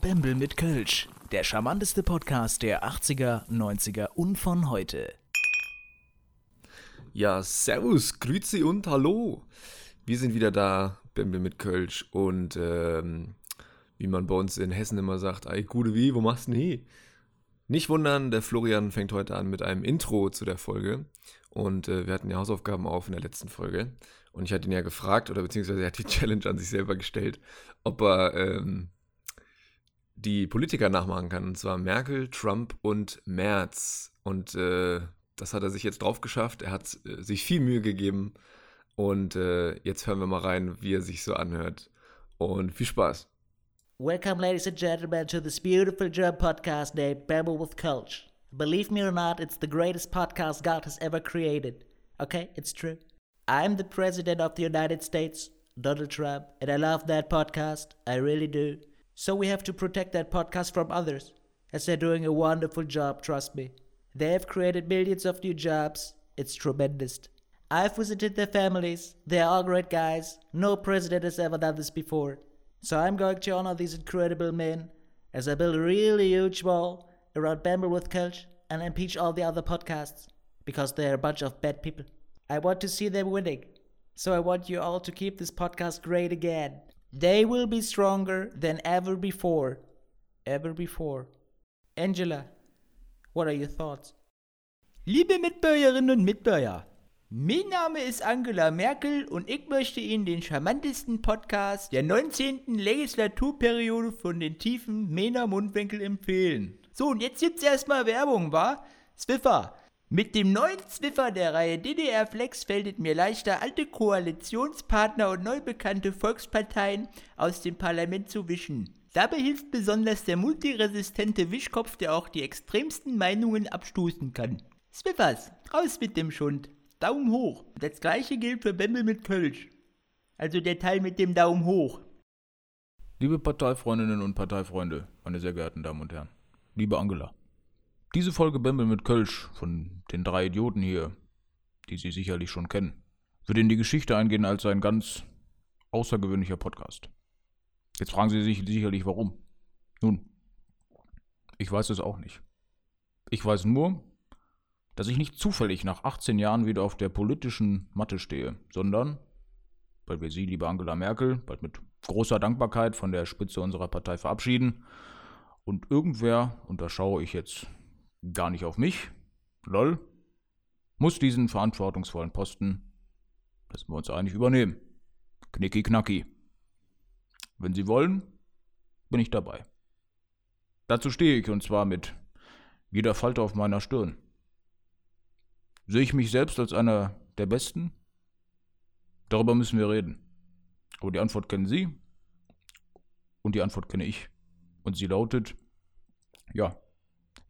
Bembel mit Kölsch, der charmanteste Podcast der 80er, 90er und von heute. Ja, servus, grüezi und hallo. Wir sind wieder da, Bembel mit Kölsch und wie man bei uns in Hessen immer sagt, ey, Gude wie, wo machst du denn hier? Nicht wundern, der Florian fängt heute an mit einem Intro zu der Folge und wir hatten ja Hausaufgaben auf in der letzten Folge und ich hatte ihn ja gefragt oder beziehungsweise er hat die Challenge an sich selber gestellt, ob er die Politiker nachmachen kann, und zwar Merkel, Trump und Merz. Und das hat er sich jetzt drauf geschafft, er hat sich viel Mühe gegeben und jetzt hören wir mal rein, wie er sich so anhört. Und viel Spaß. Welcome, ladies and gentlemen, to this beautiful German podcast named Bembel with Kölsch. Believe me or not, it's the greatest podcast God has ever created. Okay, it's true. I'm the President of the United States, Donald Trump, and I love that podcast. I really do. So we have to protect that podcast from others, as they're doing a wonderful job, trust me. They have created millions of new jobs. It's tremendous. I've visited their families. They're all great guys. No president has ever done this before. So I'm going to honor these incredible men as I build a really huge wall around Bembel with Kölsch and impeach all the other podcasts, because they're a bunch of bad people. I want to see them winning. So I want you all to keep this podcast great again. They will be stronger than ever before. Ever before. Angela, what are your thoughts? Liebe Mitbürgerinnen und Mitbürger, mein Name ist Angela Merkel und ich möchte Ihnen den charmantesten Podcast der 19. Legislaturperiode von den tiefen Mähner Mundwinkel empfehlen. So, und jetzt gibt's erstmal Werbung, wa? Zwiffer. Mit dem neuen Zwiffer der Reihe DDR Flex fällt es mir leichter, alte Koalitionspartner und neu bekannte Volksparteien aus dem Parlament zu wischen. Dabei hilft besonders der multiresistente Wischkopf, der auch die extremsten Meinungen abstoßen kann. Zwiffers, raus mit dem Schund. Daumen hoch. Das gleiche gilt für Bembel mit Kölsch. Also der Teil mit dem Daumen hoch. Liebe Parteifreundinnen und Parteifreunde, meine sehr geehrten Damen und Herren, liebe Angela. Diese Folge Bembel mit Kölsch von den drei Idioten hier, die Sie sicherlich schon kennen, wird in die Geschichte eingehen als ein ganz außergewöhnlicher Podcast. Jetzt fragen Sie sich sicherlich warum. Nun, ich weiß es auch nicht. Ich weiß nur, dass ich nicht zufällig nach 18 Jahren wieder auf der politischen Matte stehe, sondern weil wir Sie, liebe Angela Merkel, bald mit großer Dankbarkeit von der Spitze unserer Partei verabschieden und irgendwer, und da schaue ich jetzt gar nicht auf mich, lol, muss diesen verantwortungsvollen Posten, das wir uns eigentlich übernehmen. Knicki knacki. Wenn Sie wollen, bin ich dabei. Dazu stehe ich, und zwar mit jeder Falte auf meiner Stirn. Sehe ich mich selbst als einer der Besten? Darüber müssen wir reden. Aber die Antwort kennen Sie und die Antwort kenne ich. Und sie lautet, ja,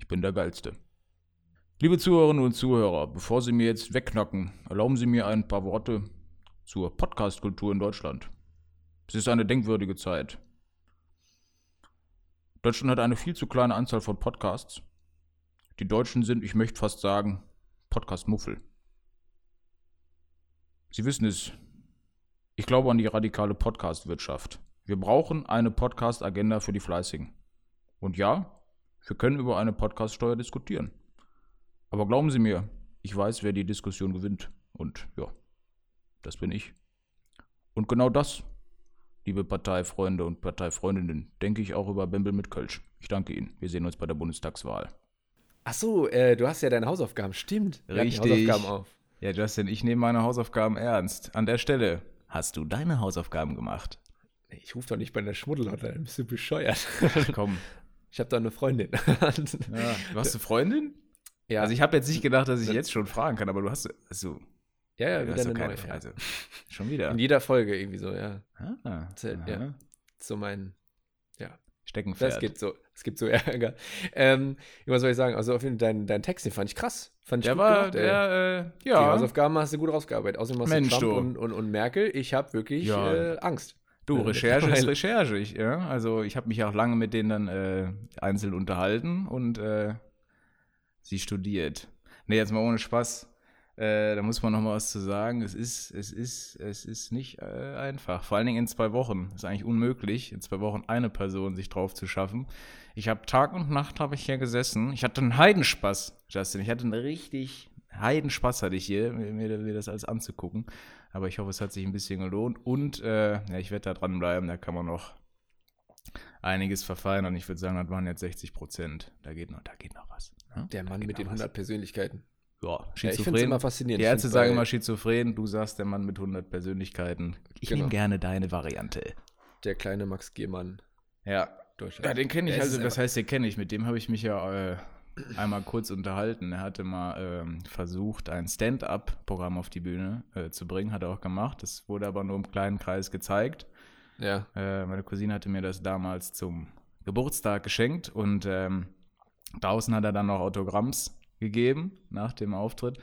ich bin der Geilste. Liebe Zuhörerinnen und Zuhörer, bevor Sie mir jetzt wegknacken, erlauben Sie mir ein paar Worte zur Podcast-Kultur in Deutschland. Es ist eine denkwürdige Zeit. Deutschland hat eine viel zu kleine Anzahl von Podcasts. Die Deutschen sind, ich möchte fast sagen, Podcast-Muffel. Sie wissen es, ich glaube an die radikale Podcast-Wirtschaft. Wir brauchen eine Podcast-Agenda für die Fleißigen. Und ja, wir können über eine Podcast-Steuer diskutieren. Aber glauben Sie mir, ich weiß, wer die Diskussion gewinnt. Und ja, das bin ich. Und genau das, liebe Parteifreunde und Parteifreundinnen, denke ich auch über Bembel mit Kölsch. Ich danke Ihnen. Wir sehen uns bei der Bundestagswahl. Ach so, du hast ja deine Hausaufgaben. Stimmt. Richtig. Hausaufgaben auf. Ja, Justin, ich nehme meine Hausaufgaben ernst. An der Stelle, hast du deine Hausaufgaben gemacht? Ich rufe doch nicht bei der Schmuddelhotline, ein bisschen bescheuert. Ach, komm. Ich habe da eine Freundin. Ja, du hast eine Freundin? Ja. Also ich habe jetzt nicht gedacht, dass ich jetzt schon fragen kann, aber du hast so. Ja, ja, du hast so keine Frage. Ja. Also, schon wieder. In jeder Folge irgendwie so, ja. Ah, ja. So mein, ja. Steckenpferd. Es gibt so Ärger. Was soll ich sagen? Also auf jeden Fall deinen Text, den fand ich krass. Die Hausaufgaben hast du gut rausgearbeitet. Außerdem hast du Trump und Merkel. Ich habe wirklich Angst. Du, Recherche ist Recherche. Also ich habe mich auch lange mit denen dann einzeln unterhalten und sie studiert. Nee, jetzt mal ohne Spaß. Da muss man nochmal was zu sagen. Es ist nicht einfach. Vor allen Dingen in 2 Wochen. Ist eigentlich unmöglich, in 2 Wochen eine Person sich drauf zu schaffen. Ich habe Tag und Nacht habe ich hier gesessen. Ich hatte einen Heidenspaß, Justin. Ich hatte einen richtig Heidenspaß hatte ich hier, mir das alles anzugucken. Aber ich hoffe, es hat sich ein bisschen gelohnt. Und ja, ich werde da dranbleiben. Da kann man noch einiges verfeinern. Ich würde sagen, das waren jetzt 60%. Da geht noch was. Ne? Der Mann mit den 100 Persönlichkeiten. Ja, schizophren. Ja, ich finde es immer faszinierend. Die Ärzte sagen immer schizophren, du sagst der Mann mit 100 Persönlichkeiten. Ich nehme gerne deine Variante. Der kleine Max Giermann. Ja, ja, den kenne ich, das heißt, den kenne ich. Mit dem habe ich mich ja einmal kurz unterhalten. Er hatte mal versucht, ein Stand-up-Programm auf die Bühne zu bringen, hat er auch gemacht. Das wurde aber nur im kleinen Kreis gezeigt. Ja. Meine Cousine hatte mir das damals zum Geburtstag geschenkt und draußen hat er dann noch Autogramms gegeben nach dem Auftritt.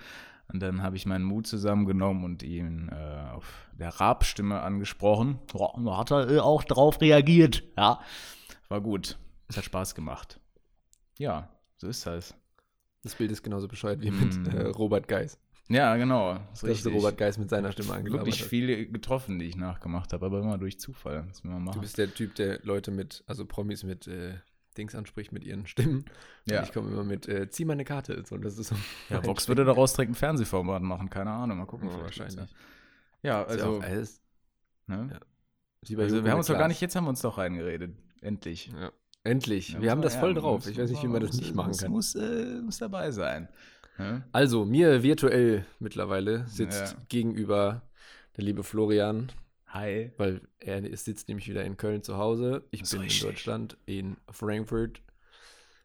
Und dann habe ich meinen Mut zusammengenommen und ihn auf der Raab-Stimme angesprochen. Da hat er auch drauf reagiert. Ja, war gut. Es hat Spaß gemacht. Ja, so ist das. Das Bild ist genauso bescheuert wie mit Robert Geis. Ja, genau. Das ist Robert Geis mit seiner Stimme angelabert. Wirklich viele getroffen, die ich nachgemacht habe, aber immer durch Zufall. Du bist der Typ, der Leute Promis mit Dings anspricht mit ihren Stimmen. Ja. Ich komme immer mit, zieh mal eine Karte. Und das ist so ja, Vox würde daraus direkt ein Fernsehformat machen, keine Ahnung. Mal gucken, wahrscheinlich. Ja, also. Alles, ne? Ja. Wir haben uns doch gar nicht, jetzt haben wir uns doch reingeredet. Endlich. Ja. Endlich. Ja, wir haben das voll drauf. Ich weiß nicht, wie man das nicht machen kann. Muss dabei sein. Ja? Also, mir virtuell mittlerweile sitzt gegenüber der liebe Florian. Hi. Weil er sitzt nämlich wieder in Köln zu Hause. Ich bin in Deutschland, in Frankfurt.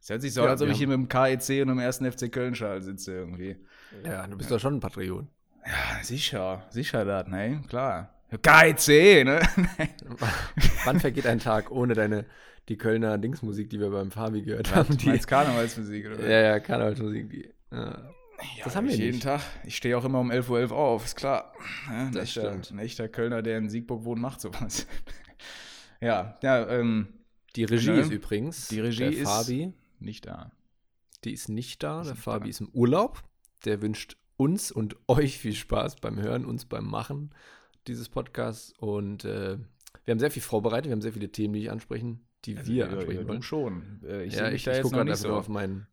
Es hört sich so an, als ob ich hier mit dem KEC und dem 1. FC Köln-Schal sitze irgendwie. Ja, du bist doch schon ein Patriot. Ja, sicher das, ne? Klar. KEC, ne? Wann vergeht ein Tag ohne die Kölner Dingsmusik, die wir beim Fabi gehört haben? Die als Karnevalsmusik, oder? Ja, Karnevalsmusik. Ja, das haben wir nicht. Jeden Tag. Ich stehe auch immer um 11.11 Uhr auf, ist klar. Ja, das stimmt. Ein echter Kölner, der in Siegburg wohnt, macht sowas. Die Regie ist übrigens. Die Regie der Fabi ist nicht da. Die ist nicht da. Der Fabi ist im Urlaub. Der wünscht uns und euch viel Spaß beim Hören, uns beim Machen dieses Podcasts. Und wir haben sehr viel vorbereitet. Wir haben sehr viele Themen, die ich ansprechen, wir ansprechen wollen. Schon. Ich gucke gerade so auf meinen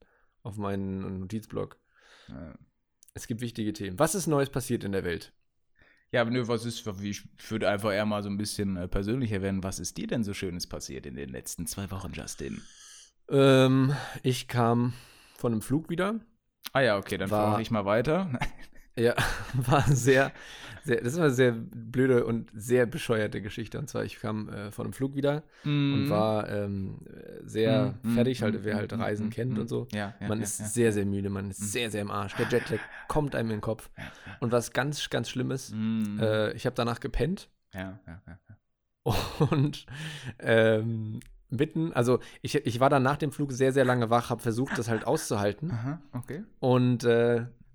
Notizblock. Es gibt wichtige Themen. Was ist Neues passiert in der Welt? Ja, ich würde einfach eher mal so ein bisschen persönlicher werden. Was ist dir denn so Schönes passiert in den letzten 2 Wochen, Justin? Ich kam von einem Flug wieder. Ah ja, okay, dann fahre ich mal weiter. Ja, war sehr, sehr, das ist eine sehr blöde und sehr bescheuerte Geschichte. Und zwar, ich kam von einem Flug wieder und war sehr fertig, wer halt Reisen kennt und so. Ja, man ist sehr, sehr müde, man ist sehr, sehr im Arsch. Der Jetlag kommt einem in den Kopf. Ja. Und was ganz, ganz Schlimmes, ich habe danach gepennt. Ja. Und ich war dann nach dem Flug sehr, sehr lange wach, habe versucht, das halt auszuhalten. Aha, okay. Und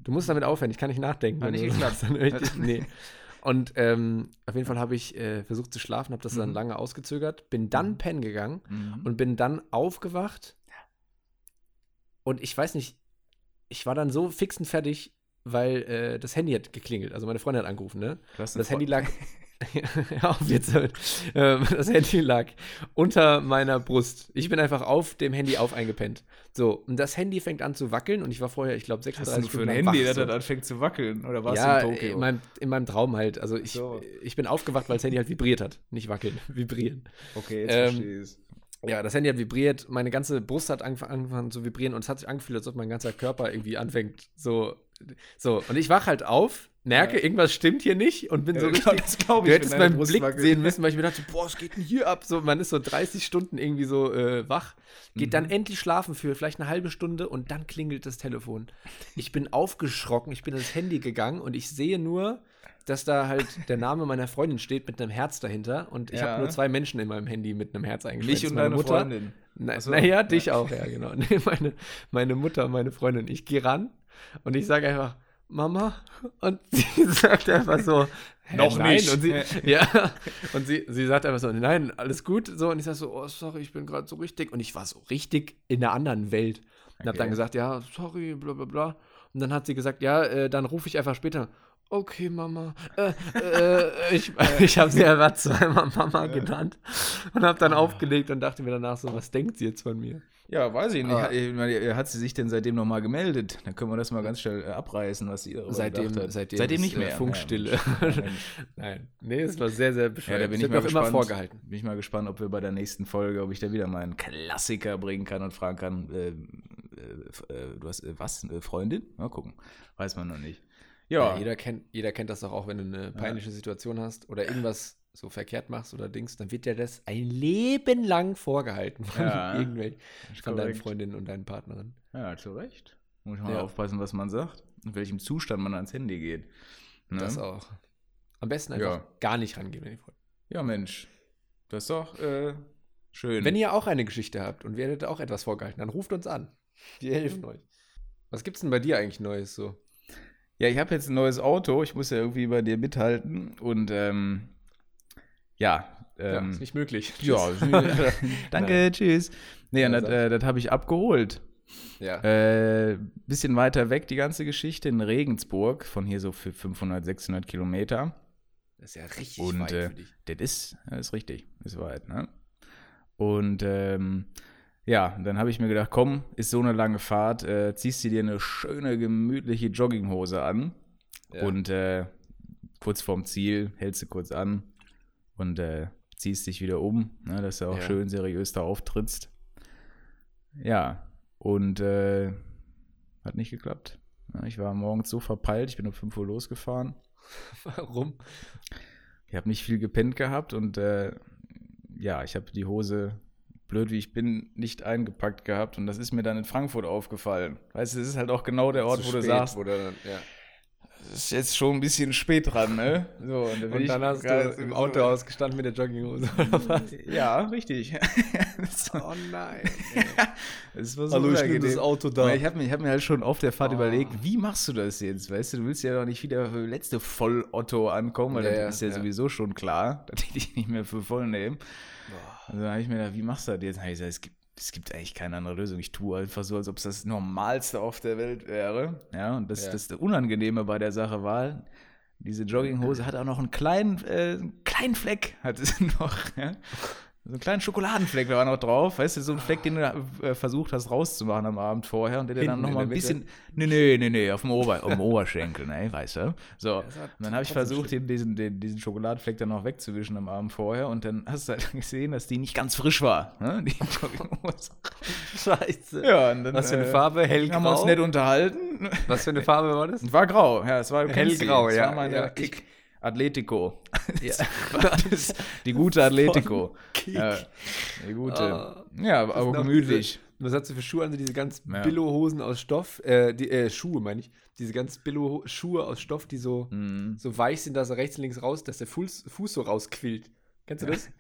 du musst damit aufhören, ich kann nicht nachdenken. Hat nicht geklappt. Nee. Und auf jeden Fall habe ich versucht zu schlafen, habe das dann lange ausgezögert, bin dann pennen gegangen und bin dann aufgewacht. Und ich weiß nicht, ich war dann so fix und fertig, weil das Handy hat geklingelt. Also meine Freundin hat angerufen, ne? Das Handy lag auf jetzt damit. Das Handy lag unter meiner Brust. Ich bin einfach auf dem Handy eingepennt. So, und das Handy fängt an zu wackeln und ich war vorher, ich glaube, 36 Stunden wach. Was hast du für ein Handy, das dann anfängt zu wackeln? Oder warst du in Tokio? Ja, in meinem Traum halt. Also ich bin aufgewacht, weil das Handy halt vibriert hat. Nicht wackeln, vibrieren. Okay, jetzt verstehe ich es. Ja, das Handy hat vibriert, meine ganze Brust hat angefangen zu vibrieren und es hat sich angefühlt, als ob mein ganzer Körper irgendwie anfängt, so. Und ich wach halt auf, merke, irgendwas stimmt hier nicht und bin so richtig, das glaube ich, du hättest meinen Blick sehen müssen, weil ich mir dachte, boah, was geht denn hier ab? So, man ist so 30 Stunden irgendwie so wach, geht dann endlich schlafen für vielleicht eine halbe Stunde und dann klingelt das Telefon. Ich bin aufgeschrocken, ich bin ans Handy gegangen und ich sehe nur, dass da halt der Name meiner Freundin steht mit einem Herz dahinter und ich habe nur 2 Menschen in meinem Handy mit einem Herz eingeschrieben. Mich und meine Mutter. Freundin. Naja, dich auch, ja, genau. Nee, meine Mutter, meine Freundin. Ich gehe ran und ich sage einfach, Mama, und sie sagt einfach so, noch nein. Nicht. Und sie sagt einfach so, nein, alles gut. So, und ich sage so, oh, sorry, ich bin gerade so richtig. Und ich war so richtig in einer anderen Welt. Und habe dann gesagt, ja, sorry, bla bla bla. Und dann hat sie gesagt, ja, dann rufe ich einfach später. Okay, Mama. Ich habe sie einfach zweimal Mama genannt und habe dann aufgelegt und dachte mir danach so, was denkt sie jetzt von mir? Ja, weiß ich nicht. Hat sie sich denn seitdem nochmal gemeldet? Dann können wir das mal ganz schnell abreißen, was sie darüber gedacht hat. Seitdem nicht mehr. Funkstille. Ja, nein. Nee, es war sehr, sehr bescheuert. Ja, das wird mir auch immer vorgehalten. Bin ich mal gespannt, ob wir bei der nächsten Folge, ob ich da wieder mal einen Klassiker bringen kann und fragen kann, du hast was? Freundin? Mal gucken. Weiß man noch nicht. Ja. Jeder kennt das doch auch, wenn du eine peinliche Situation hast oder irgendwas so verkehrt machst oder Dings, dann wird dir das ein Leben lang vorgehalten von deinen Freundinnen und deinen Partnerinnen. Ja, zu Recht. Muss man aufpassen, was man sagt, in welchem Zustand man ans Handy geht. Ne? Das auch. Am besten einfach gar nicht rangehen, wenn ihr wollt. Ja, Mensch. Das ist doch schön. Wenn ihr auch eine Geschichte habt und werdet auch etwas vorgehalten, dann ruft uns an. Wir helfen euch. Was gibt's denn bei dir eigentlich Neues so? Ja, ich habe jetzt ein neues Auto. Ich muss ja irgendwie bei dir mithalten. Und ist nicht möglich. Ja, danke, tschüss. Nee, und das habe ich abgeholt. Ja. Bisschen weiter weg die ganze Geschichte in Regensburg, von hier so für 500, 600 Kilometer. Das ist ja richtig weit für dich. Das ist richtig, ist weit, ne? Und dann habe ich mir gedacht, komm, ist so eine lange Fahrt, ziehst du dir eine schöne, gemütliche Jogginghose an und kurz vorm Ziel hältst du kurz an und ziehst dich wieder um, ne, dass du auch schön seriös da auftrittst. Ja, und hat nicht geklappt. Ich war morgens so verpeilt, ich bin um 5 Uhr losgefahren. Warum? Ich habe nicht viel gepennt gehabt und ich habe die Hose, blöd wie ich bin, nicht eingepackt gehabt. Und das ist mir dann in Frankfurt aufgefallen. Weißt du, es ist halt auch genau der Ort, zu wo spät, du sagst, das ist jetzt schon ein bisschen spät dran, ne? So, und dann hast du im Autohaus gestanden mit der Jogginghose, oder was? Ja, richtig. Oh nein. Das war so unangenehm. Das Auto da. Ich hab mir halt schon auf der Fahrt überlegt, wie machst du das jetzt, weißt du? Du willst ja doch nicht wieder für letzte Vollotto ankommen, weil das ist ja sowieso schon klar, dass die dich nicht mehr für voll nehmen. Boah. Also habe ich mir gedacht, wie machst du das jetzt? Dann habe ich gesagt, es gibt eigentlich keine andere Lösung. Ich tue einfach so, als ob es das Normalste auf der Welt wäre. Ja, und das Unangenehme bei der Sache war, diese Jogginghose hat auch noch einen kleinen Fleck, hat es noch. Ja? So einen kleinen Schokoladenfleck, da war noch drauf. Weißt du, so ein Fleck, den du versucht hast rauszumachen am Abend vorher und der dann nochmal ein bisschen, auf dem Oberschenkel, ne, weißt du. So, und dann habe ich versucht, diesen Schokoladenfleck dann noch wegzuwischen am Abend vorher und dann hast du halt gesehen, dass die nicht ganz frisch war. Ne? Die Scheiße. Ja, und dann, was für eine Farbe? Hellgrau? Haben wir uns nett unterhalten. Was für eine Farbe war das? War grau, ja, es war hellgrau, ja. Das war mein Kick. Atletico. Ja. Die gute Atletico. Die gute. Ja, aber gemütlich. Was hat sie für Schuhe an? Diese ganz Billo-Hosen aus Stoff. Schuhe, meine ich. Diese ganz Billo-Schuhe aus Stoff, die so weich sind, dass er rechts und links raus, dass der Fuß so rausquillt. Kennst du das?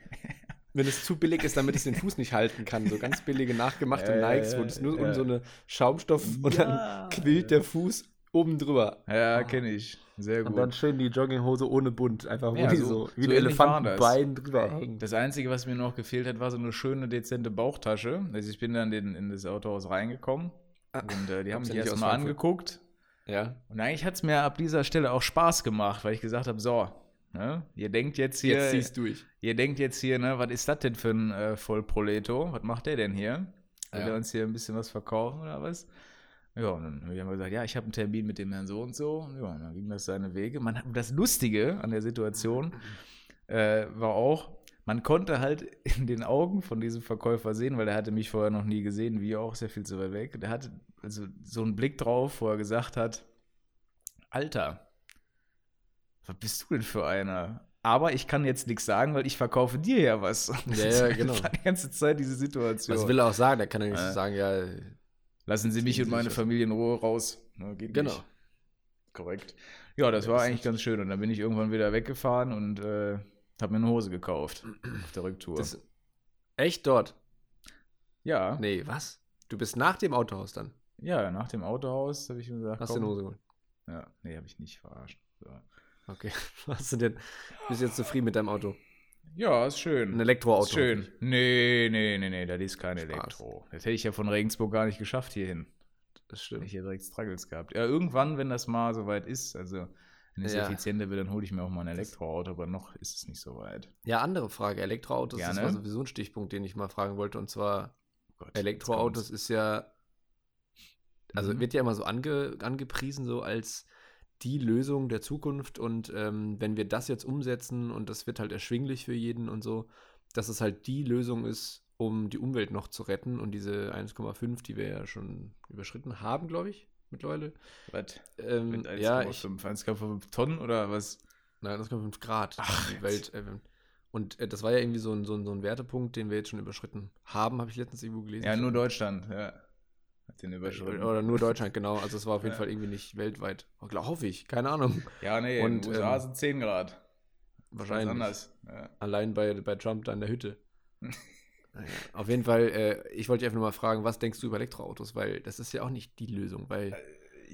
Wenn es zu billig ist, damit es den Fuß nicht halten kann. So ganz billige, nachgemachte Nikes, wo es nur um so eine Schaumstoff und dann quillt der Fuß oben drüber. Ja, kenne ich. Sehr gut. Und dann schön die Jogginghose ohne Bund. Einfach ohne so wie ein Elefantenbein drüber hängen. Das Einzige, was mir noch gefehlt hat, war so eine schöne, dezente Bauchtasche. Also ich bin dann in das Autohaus reingekommen und die haben mich erstmal angeguckt. Ja. Und eigentlich hat es mir ab dieser Stelle auch Spaß gemacht, weil ich gesagt habe, so, ne, ihr denkt jetzt hier, jetzt ziehst du durch. Ihr denkt jetzt hier, ne, was ist das denn für ein Vollproleto? Was macht der denn hier? Will er uns hier ein bisschen was verkaufen oder was? Ja, und dann haben wir gesagt, ich habe einen Termin mit dem Herrn so und so. Ja, und dann ging das seine Wege. Das Lustige an der Situation war auch, man konnte halt in den Augen von diesem Verkäufer sehen, weil er hatte mich vorher noch nie gesehen, wie auch, sehr viel zu weit weg. Der hatte also so einen Blick drauf, wo er gesagt hat, Alter, was bist du denn für einer? Aber ich kann jetzt nichts sagen, weil ich verkaufe dir ja was. Ja, genau. Das war die ganze Zeit diese Situation. Was will er auch sagen? Der kann ja nicht sagen, lassen Sie mich und meine Familie in Ruhe raus. Ne, geht genau. Nicht. Korrekt. Ja, das war eigentlich ganz schön. Und dann bin ich irgendwann wieder weggefahren und habe mir eine Hose gekauft auf der Rücktour. Echt dort? Ja. Nee, was? Du bist nach dem Autohaus dann? Ja, nach dem Autohaus habe ich mir gesagt, hast du eine Hose geholt? Ja, nee, habe ich nicht verarscht. So. Okay. Bist du jetzt zufrieden mit deinem Auto? Ja, ist schön. Ein Elektroauto. Ist schön. Nee, das ist kein Elektro. Das hätte ich ja von Regensburg gar nicht geschafft hierhin. Das stimmt. Ich hätte direkt Struggles gehabt. Ja, irgendwann, wenn das mal soweit ist, also wenn es effizienter wird, dann hole ich mir auch mal ein Elektroauto, aber noch ist es nicht so weit. Ja, andere Frage. Elektroautos, gerne. Das war sowieso ein Stichpunkt, den ich mal fragen wollte. Und zwar, Elektroautos ist ja, also wird ja immer so angepriesen, so als die Lösung der Zukunft. Und wenn wir das jetzt umsetzen und das wird halt erschwinglich für jeden und so, dass es halt die Lösung ist, um die Umwelt noch zu retten. Und diese 1,5, die wir ja schon überschritten haben, glaube ich, mittlerweile. Was? Mit 1,5 Tonnen oder was? Nein, 1,5 Grad. Ach, die Welt. Und das war ja irgendwie so ein Wertepunkt, den wir jetzt schon überschritten haben, habe ich letztens irgendwo gelesen. Ja, nur Deutschland, ja. Hat den überschritten. Oder nur Deutschland, genau. Also es war auf jeden Fall irgendwie nicht weltweit. Hoffe ich, keine Ahnung. Ja, nee, und, in den USA sind 10 Grad. Wahrscheinlich. Anders. Ja. Allein bei Trump da in der Hütte. Auf jeden Fall, ich wollte dich einfach nur mal fragen, was denkst du über Elektroautos? Weil das ist ja auch nicht die Lösung, weil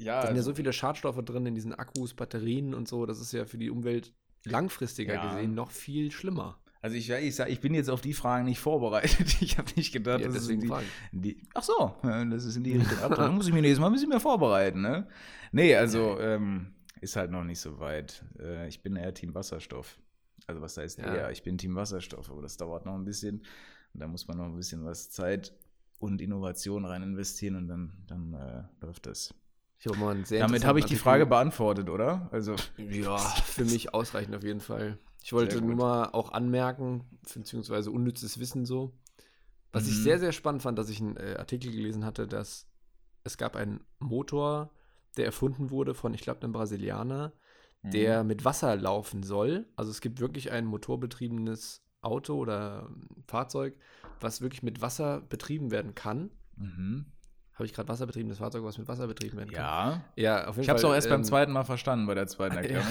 da sind ja so viele Schadstoffe drin in diesen Akkus, Batterien und so. Das ist ja für die Umwelt langfristiger gesehen noch viel schlimmer. Also ich bin jetzt auf die Fragen nicht vorbereitet. Ich habe nicht gedacht, dass es das ist in die Richtung. Dann muss ich mir nächstes Mal ein bisschen mehr vorbereiten. Ne? Nee, also ist halt noch nicht so weit. Ich bin eher Team Wasserstoff. Also was heißt eher? Ich bin Team Wasserstoff, aber das dauert noch ein bisschen. Und da muss man noch ein bisschen was Zeit und Innovation rein investieren und dann läuft das. Damit habe ich die Frage beantwortet, oder? Also ja, für mich ausreichend auf jeden Fall. Ich wollte nur mal auch anmerken, beziehungsweise unnützes Wissen so. Was ich sehr, sehr spannend fand, dass ich einen Artikel gelesen hatte, dass es gab einen Motor, der erfunden wurde von, ich glaube, einem Brasilianer, der mit Wasser laufen soll. Also es gibt wirklich ein motorbetriebenes Auto oder Fahrzeug, was wirklich mit Wasser betrieben werden kann. Habe ich gerade wasserbetriebenes Fahrzeug, was mit Wasser betrieben werden kann? Ja, auf jeden Fall. Ich habe es auch erst beim zweiten Mal verstanden, bei der zweiten Erklärung.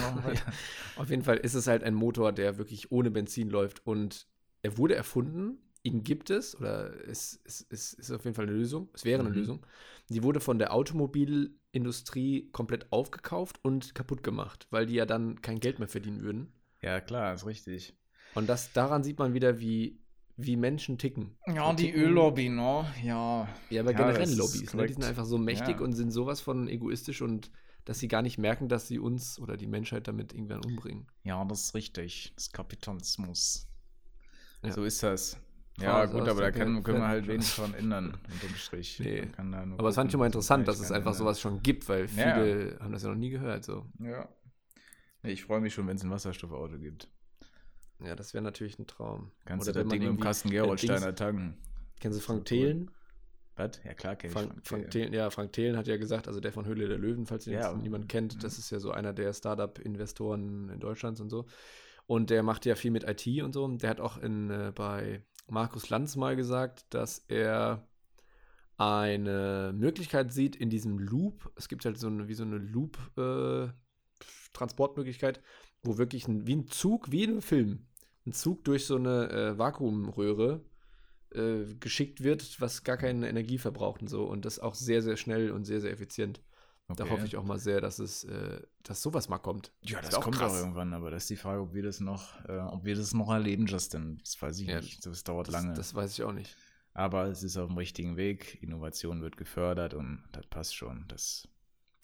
Auf jeden Fall ist es halt ein Motor, der wirklich ohne Benzin läuft. Und er wurde erfunden, ihn gibt es, oder es ist auf jeden Fall eine Lösung, es wäre eine Lösung. Die wurde von der Automobilindustrie komplett aufgekauft und kaputt gemacht, weil die ja dann kein Geld mehr verdienen würden. Ja, klar, ist richtig. Und daran sieht man wieder, wie Menschen ticken. Ja, die Öllobby, ne? Ja. Ja, aber generell Lobbys, ne? Die sind einfach so mächtig und sind sowas von egoistisch und dass sie gar nicht merken, dass sie uns oder die Menschheit damit irgendwann umbringen. Ja, das ist richtig. Das Kapitalismus. Ja. So ist das. Ja, gut, aber da können wir halt wenig dran ändern, unterm Strich. Nee. Aber es fand ich immer interessant, dass es einfach sowas schon gibt, weil viele haben das ja noch nie gehört. So. Ja. Nee, ich freue mich schon, wenn es ein Wasserstoffauto gibt. Ja, das wäre natürlich ein Traum. Kannst du das Ding mit dem Carsten Gerolsteiner tanken. Kennst du Frank Thelen? Was? Ja, klar kenn ich Frank Thelen. Ja, Frank Thelen hat ja gesagt, also der von Höhle der Löwen, falls ihn jetzt niemand kennt, das ist ja so einer der Startup-Investoren in Deutschland und so. Und der macht ja viel mit IT und so. Und der hat auch bei Markus Lanz mal gesagt, dass er eine Möglichkeit sieht in diesem Loop. Es gibt halt so eine Loop-Transportmöglichkeit, wo wirklich wie ein Zug, wie in einem Film, ein Zug durch so eine Vakuumröhre geschickt wird, was gar keine Energie verbraucht und so. Und das auch sehr, sehr schnell und sehr, sehr effizient. Okay. Da hoffe ich auch mal sehr, dass es, dass sowas mal kommt. Ja, das kommt auch irgendwann, aber das ist die Frage, ob wir das noch erleben, Justin. Das weiß ich nicht. Das dauert lange. Das weiß ich auch nicht. Aber es ist auf dem richtigen Weg. Innovation wird gefördert und das passt schon. Das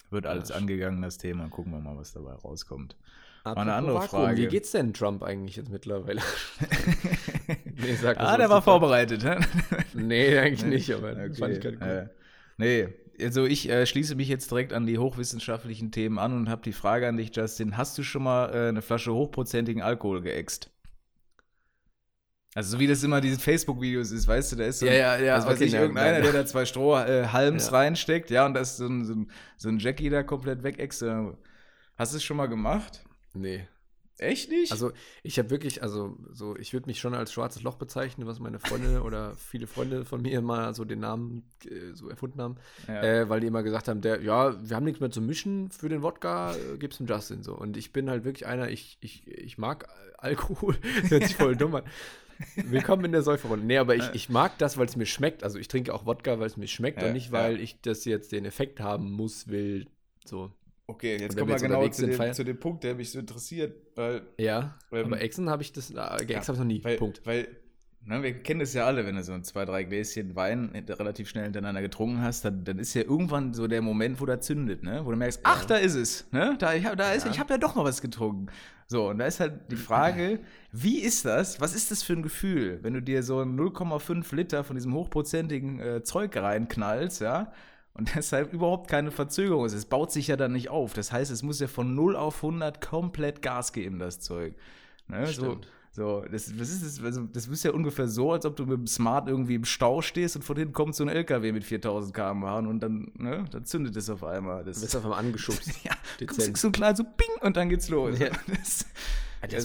wird alles angegangen, das Thema. Gucken wir mal, was dabei rauskommt. Mal eine andere Frage. Wie geht's denn Trump eigentlich jetzt mittlerweile? Nee, sag das der war vorbereitet, hä? Nee, eigentlich nicht, aber das fand ich gerade gut. Also ich schließe mich jetzt direkt an die hochwissenschaftlichen Themen an und habe die Frage an dich, Justin. Hast du schon mal eine Flasche hochprozentigen Alkohol geäxt? Also so wie das immer diese Facebook-Videos ist, weißt du, da ist so irgendeiner, der da zwei Strohhalms reinsteckt, und da ist so ein Jackie da komplett wegäxt. Hast du es schon mal gemacht? Nee. Echt nicht? Also, ich habe wirklich, ich würde mich schon als schwarzes Loch bezeichnen, was meine Freunde oder viele Freunde von mir mal so den Namen so erfunden haben, weil die immer gesagt haben, wir haben nichts mehr zu mischen für den Wodka, gib's dem Justin so. Und ich bin halt wirklich einer, ich mag Alkohol, das hört sich voll dumm an. Willkommen in der Säuferrunde. Nee, aber ich mag das, weil es mir schmeckt. Also, ich trinke auch Wodka, weil es mir schmeckt und nicht, weil ich das jetzt den Effekt haben will, so. Okay, jetzt kommen wir genau zu dem Punkt, der mich so interessiert, weil aber Echsen habe ich noch nie, weil, Punkt. Weil, Ne, wir kennen das ja alle, wenn du so 2-3 Gläschen Wein relativ schnell hintereinander getrunken hast, dann ist ja irgendwann so der Moment, wo da zündet, ne? Wo du merkst, ach, da ist es, ne? Ich habe ja doch mal was getrunken. So, und da ist halt die Frage, wie ist das, was ist das für ein Gefühl, wenn du dir so 0,5 Liter von diesem hochprozentigen Zeug reinknallst, ja? Und deshalb überhaupt keine Verzögerung ist. Es baut sich ja dann nicht auf. Das heißt, es muss ja von 0 auf 100 komplett Gas geben, das Zeug. Ne? Stimmt. So, das ist ja ungefähr so, als ob du mit dem Smart irgendwie im Stau stehst und von hinten kommt so ein LKW mit 4000 km/h und dann zündet es auf einmal. Das wird auf einmal angeschubst. Ja, dezent. So klar, so ping und dann geht's los. Ja. Ich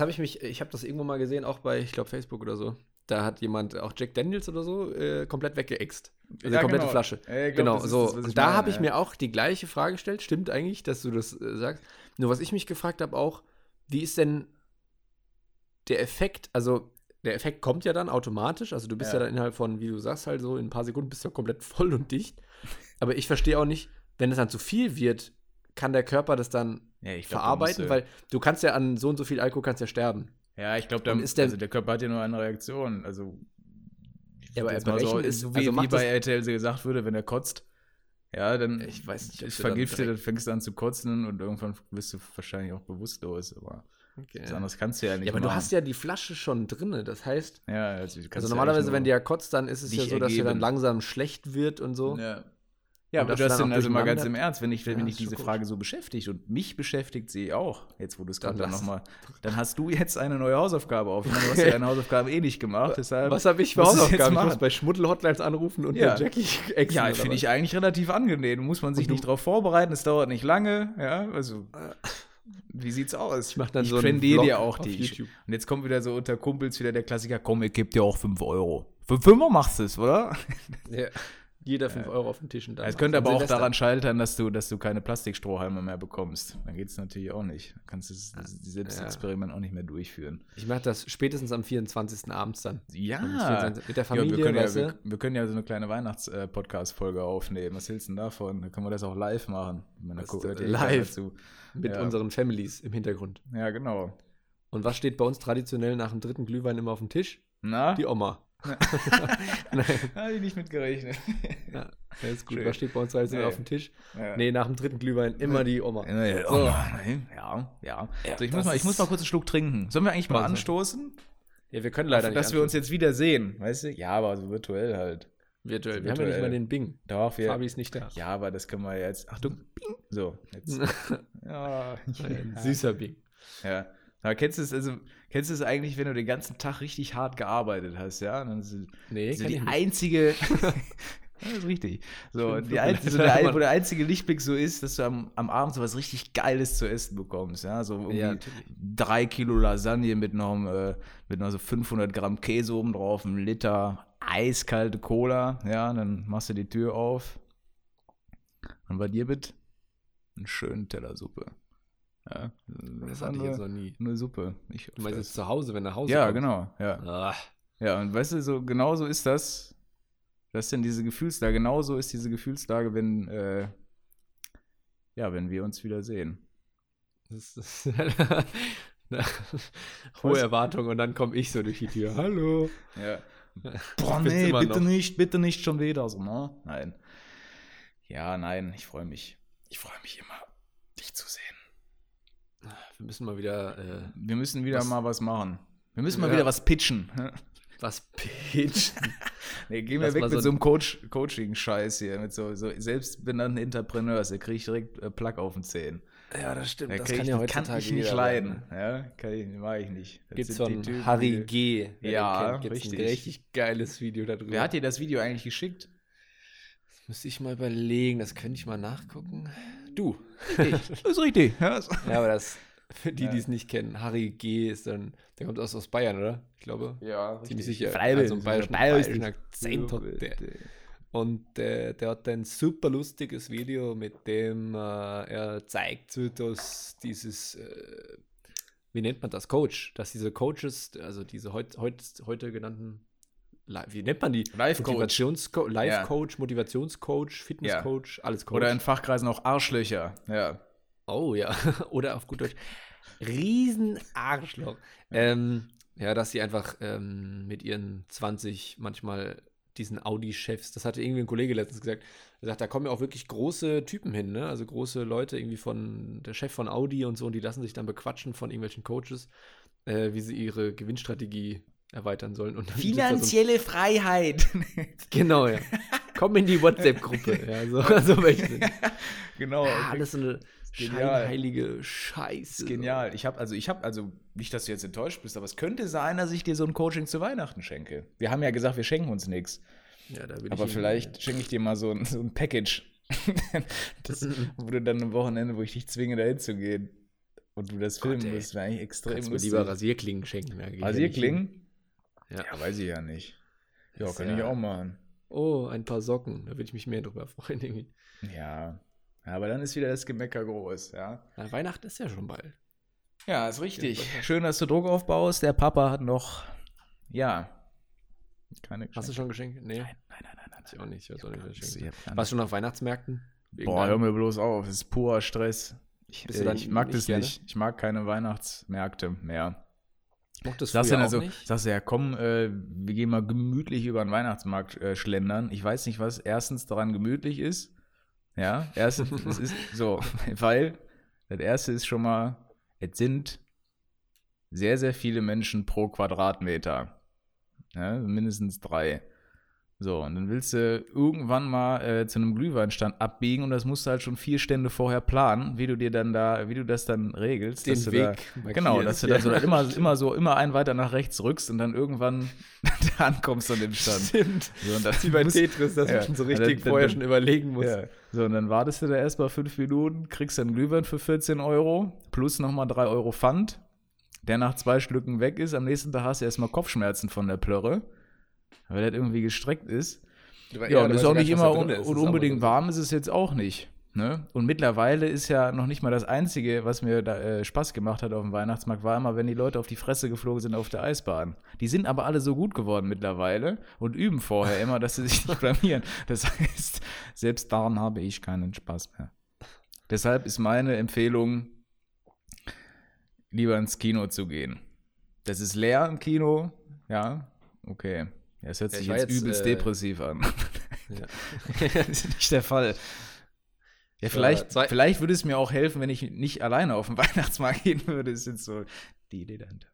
habe das irgendwo mal gesehen, auch bei, ich glaube, Facebook oder so. Da hat jemand auch Jack Daniels oder so komplett weggeext. Also ja, komplette Flasche. Ich glaub, genau, so. Und da habe ich mir auch die gleiche Frage gestellt. Stimmt eigentlich, dass du das sagst. Nur was ich mich gefragt habe auch, wie ist denn der Effekt, also der Effekt kommt ja dann automatisch, also du bist ja dann innerhalb von, wie du sagst, halt so in ein paar Sekunden bist du ja komplett voll und dicht. Aber ich verstehe auch nicht, wenn es dann zu viel wird, kann der Körper das dann verarbeiten, weil du kannst ja an so und so viel Alkohol kannst ja sterben. Ja, ich glaube, der Körper hat ja nur eine Reaktion, also ja, aber wie bei RTL gesagt würde, wenn er kotzt, ja, dann ich weiß nicht, vergiftet, dann fängst du an zu kotzen und irgendwann bist du wahrscheinlich auch bewusstlos, aber okay. Das anderes kannst du ja nicht machen. Ja, aber du hast ja die Flasche schon drin, das heißt, also normalerweise, wenn die ja kotzt, dann ist es ja so, dass sie dann langsam schlecht wird und so. Ja, ja, aber du hast dann also mal ganz im Ernst, wenn ich diese Frage so beschäftigt und mich beschäftigt sie auch, jetzt wo du es gerade nochmal, dann hast du jetzt eine neue Hausaufgabe auf. Du hast ja deine Hausaufgabe eh nicht gemacht, deshalb. Was habe ich für Hausaufgaben? Ich muss bei Schmuddelhotlines anrufen und den Jackie exen. Ja, finde ich eigentlich relativ angenehm, muss man sich nicht drauf vorbereiten, es dauert nicht lange, ja, also wie sieht's aus? Ich mach dann so einen Vlog dir auch auf YouTube. Und jetzt kommt wieder so unter Kumpels wieder der Klassiker, komm, ihr gebt dir auch 5 Euro. Für 5 machst du es, oder? Ja, jeder 5 Euro auf den Tisch. Es könnte aber auch daran scheitern, dass du keine Plastikstrohhalme mehr bekommst. Dann geht's natürlich auch nicht. Dann kannst du dieses Experiment auch nicht mehr durchführen. Ich mach das spätestens am 24. abends dann. Ja. Mit der Familie. Ja, wir können ja so eine kleine Weihnachts-Podcast-Folge aufnehmen. Was hältst du denn davon? Dann können wir das auch live machen. Live dazu. Mit unseren Families im Hintergrund. Ja, genau. Und was steht bei uns traditionell nach dem dritten Glühwein immer auf dem Tisch? Na? Die Oma. Habe ich nicht mitgerechnet. Ja, das ist gut. Schön. Was steht bei uns halt auf dem Tisch? Ja. Nee, nach dem dritten Glühwein immer die Oma. Ja, Oma. Ja. So, ich muss mal kurz einen Schluck trinken. Sollen wir eigentlich mal anstoßen? Ja, wir können leider nicht. Dass wir uns jetzt wieder sehen, weißt du? Ja, aber so virtuell halt. Wir haben ja nicht mal den Bing. Doch, Fabi ist nicht da. Ja, aber das können wir jetzt. Achtung, Bing. So, jetzt. Süßer Bing. Ja. Aber kennst du es eigentlich, wenn du den ganzen Tag richtig hart gearbeitet hast, ja? Dann ist die einzige. Das ist richtig. So, wo der einzige Lichtblick so ist, dass du am Abend so was richtig Geiles zu essen bekommst, ja? So irgendwie 3 Kilo Lasagne mit noch so 500 Gramm Käse oben drauf, 1 Liter eiskalte Cola, ja? Dann machst du die Tür auf. Und bei dir bitte einen schönen Teller Suppe. Ja, das hatte ich jetzt noch nie. Nur Suppe. Du meinst jetzt zu Hause, wenn du nach Hause kommst? Ja, genau. Ja. Ja, und weißt du, so genauso ist das. Das ist denn diese Gefühlslage. Genauso ist diese Gefühlslage, wenn wir uns wieder sehen. Das ist hohe Erwartung und dann komme ich so durch die Tür. Hallo. Ja. Boah, nee, bitte nicht schon wieder. So, ne? Nein. Ja, nein, ich freue mich. Ich freue mich immer, dich zu sehen. Wir müssen wieder mal was machen. Wir müssen mal wieder was pitchen. Was pitchen? Nee, gehen wir weg mit so einem Coaching-Scheiß hier, mit so selbstbenannten Entrepreneurs. Der kriegt direkt Plack auf den Zähnen. Ja, das stimmt. Das kann ich nicht leiden. Ja, mag ich nicht. Gibt so ein Harry G. Ja, richtig. Ein richtig geiles Video darüber. Wer hat dir das Video eigentlich geschickt? Das müsste ich mal überlegen. Das könnte ich mal nachgucken. Du. Richtig. Das ist richtig. Ja, aber das, für die es nicht kennen, Harry G. ist dann, der kommt aus Bayern, oder? Ich glaube. Ja, ziemlich sicher. Freiburg. Also bayerischen Akzent hat der. Und der hat ein super lustiges Video, mit dem er zeigt, dass dieses, wie nennt man das, Coach, dass diese Coaches, also diese heute genannten, wie nennt man die? Life-Coach, Motivationscoach, Fitnesscoach, alles Coach. Oder in Fachkreisen auch Arschlöcher. Ja. Oh ja, oder auf gut Deutsch. Riesenarschloch. Ja, dass sie einfach mit ihren 20 manchmal diesen Audi-Chefs, das hatte irgendwie ein Kollege letztens gesagt, der sagt, da kommen ja auch wirklich große Typen hin, ne? Also große Leute irgendwie von, der Chef von Audi und so, und die lassen sich dann bequatschen von irgendwelchen Coaches, wie sie ihre Gewinnstrategie erweitern sollen. Und finanzielle Freiheit. Genau, ja. Komm in die WhatsApp-Gruppe. Ja, so möchte ich. Genau. Ja, alles so eine scheinheilige Scheiße. Genial. Ich habe, nicht, dass du jetzt enttäuscht bist, aber es könnte sein, dass ich dir so ein Coaching zu Weihnachten schenke. Wir haben ja gesagt, wir schenken uns nichts. Ja, da bin aber ich vielleicht schenke ich dir mal so ein Package. Das wurde dann am Wochenende, wo ich dich zwinge, dahin zu gehen. Und du das filmen musst, wäre eigentlich extrem lustig. Kannst du lieber Rasierklingen schenken. Rasierklingen? Ja, weiß ich ja nicht. Ja, das kann ich auch machen. Oh, ein paar Socken. Da würde ich mich mehr drüber freuen, irgendwie. Ja, aber dann ist wieder das Gemecker groß, ja. Na, Weihnachten ist ja schon bald. Ja, ist richtig. Schön, dass du Druck aufbaust. Der Papa hat noch, keine Geschenke. Hast du schon Geschenke? Nee. Nein. Ich auch nicht. Warst du schon auf Weihnachtsmärkten? Boah, hör mir bloß auf. Das ist purer Stress. Ich mag das nicht. Ich mag keine Weihnachtsmärkte mehr. Mochtest du auch nicht? Sagst du ja, komm, wir gehen mal gemütlich über den Weihnachtsmarkt schlendern. Ich weiß nicht, was erstens daran gemütlich ist. Ja, erstens, es ist so, weil das erste ist schon mal, es sind sehr, sehr viele Menschen pro Quadratmeter. Ja, mindestens 3. So, und dann willst du irgendwann mal zu einem Glühweinstand abbiegen, und das musst du halt schon 4 Stände vorher planen, wie du das dann regelst. Den Weg. Genau, dass du da so immer einen weiter nach rechts rückst und dann irgendwann da ankommst an dem Stand. Stimmt. So, und das wie bei Tetris, dass du schon so richtig vorher schon überlegen musst. Ja. So, und dann wartest du da erst mal 5 Minuten, kriegst dann Glühwein für 14 € plus nochmal 3 € Pfand, der nach 2 Schlücken weg ist. Am nächsten Tag hast du erstmal Kopfschmerzen von der Plörre, weil das irgendwie gestreckt ist. Ja, und ist auch nicht immer unbedingt warm, ist es jetzt auch nicht. Ne? Und mittlerweile ist ja noch nicht mal das Einzige, was mir da Spaß gemacht hat auf dem Weihnachtsmarkt, war immer, wenn die Leute auf die Fresse geflogen sind auf der Eisbahn. Die sind aber alle so gut geworden mittlerweile und üben vorher immer, dass sie sich nicht blamieren. Das heißt, selbst daran habe ich keinen Spaß mehr. Deshalb ist meine Empfehlung, lieber ins Kino zu gehen. Das ist leer im Kino, ja, okay. Ja, es hört sich jetzt übelst depressiv an. Ja. Das ist nicht der Fall. Ja, vielleicht würde es mir auch helfen, wenn ich nicht alleine auf den Weihnachtsmarkt gehen würde. Das ist jetzt so die Idee dahinter.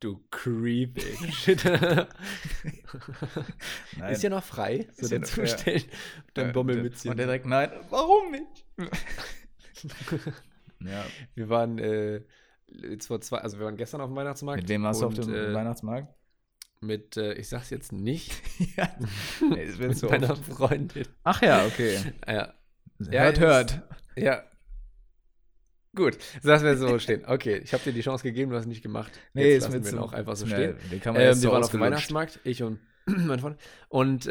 Du creepy Shit. Nein. Ist ja noch frei. So den Zustellen. Dann Bommelmützchen. Und der direkt, nein, warum nicht? Ja. Wir waren wir waren gestern auf dem Weihnachtsmarkt. Mit wem warst du auf dem Weihnachtsmarkt? Mit, ich sag's jetzt nicht, mit meiner Freundin. Ach ja, okay. Ja. Hört. Ja. Gut, lass mir so stehen. Okay, ich habe dir die Chance gegeben, du hast nicht gemacht. Nee, jetzt lassen wir auch einfach so stehen. Wir waren auf dem Weihnachtsmarkt, ich und mein Freund. Und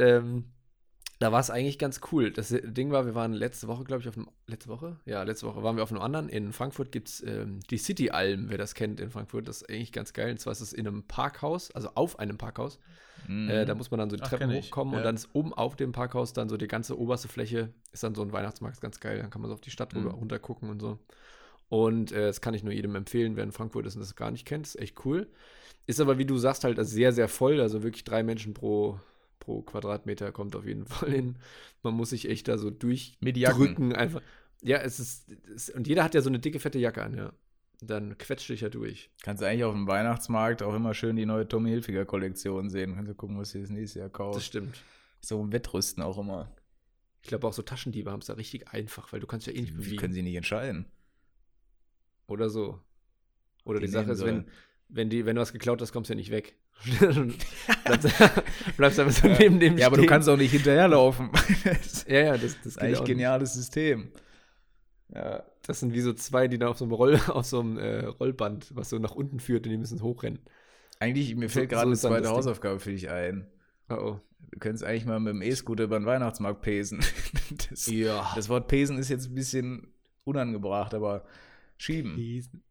da war es eigentlich ganz cool. Das Ding war, wir waren letzte Woche, glaube ich, letzte Woche waren wir auf einem anderen. In Frankfurt gibt es die City-Alm, wer das kennt in Frankfurt. Das ist eigentlich ganz geil. Und zwar ist es in einem Parkhaus, also auf einem Parkhaus. Mhm. Da muss man dann so die Treppen hochkommen. Ja. Und dann ist oben auf dem Parkhaus dann so die ganze oberste Fläche, ist dann so ein Weihnachtsmarkt, ist ganz geil. Dann kann man so auf die Stadt runter gucken und so. Und das kann ich nur jedem empfehlen, wer in Frankfurt ist und das gar nicht kennt. Das ist echt cool. Ist aber, wie du sagst, halt sehr, sehr voll. Also wirklich 3 Menschen pro Quadratmeter kommt auf jeden Fall hin. Man muss sich echt da so durchdrücken. Einfach. Ja, und jeder hat ja so eine dicke, fette Jacke an, ja. Dann quetscht dich ja durch. Kannst du eigentlich auf dem Weihnachtsmarkt auch immer schön die neue Tommy Hilfiger-Kollektion sehen. Kannst du gucken, was du das nächste Jahr kaufst. Das stimmt. So im Wettrüsten auch immer. Ich glaube auch so Taschendiebe haben es da richtig einfach, weil du kannst ja eh nicht bewegen. Die können sie nicht entscheiden. Oder so. Oder die Sache ist, wenn du was geklaut hast, kommst du ja nicht weg. Bleibst einfach so neben dem stehen. Ja, aber du kannst auch nicht hinterherlaufen. Das ist eigentlich ein geniales System. Ja, das sind wie so 2, die da auf so einem Rollband, was so nach unten führt, und die müssen hochrennen. Eigentlich, mir fällt gerade eine zweite Hausaufgabe für dich ein. Oh. Du könntest eigentlich mal mit dem E-Scooter über den Weihnachtsmarkt pesen. Das Wort pesen ist jetzt ein bisschen unangebracht, aber schieben. Pesen.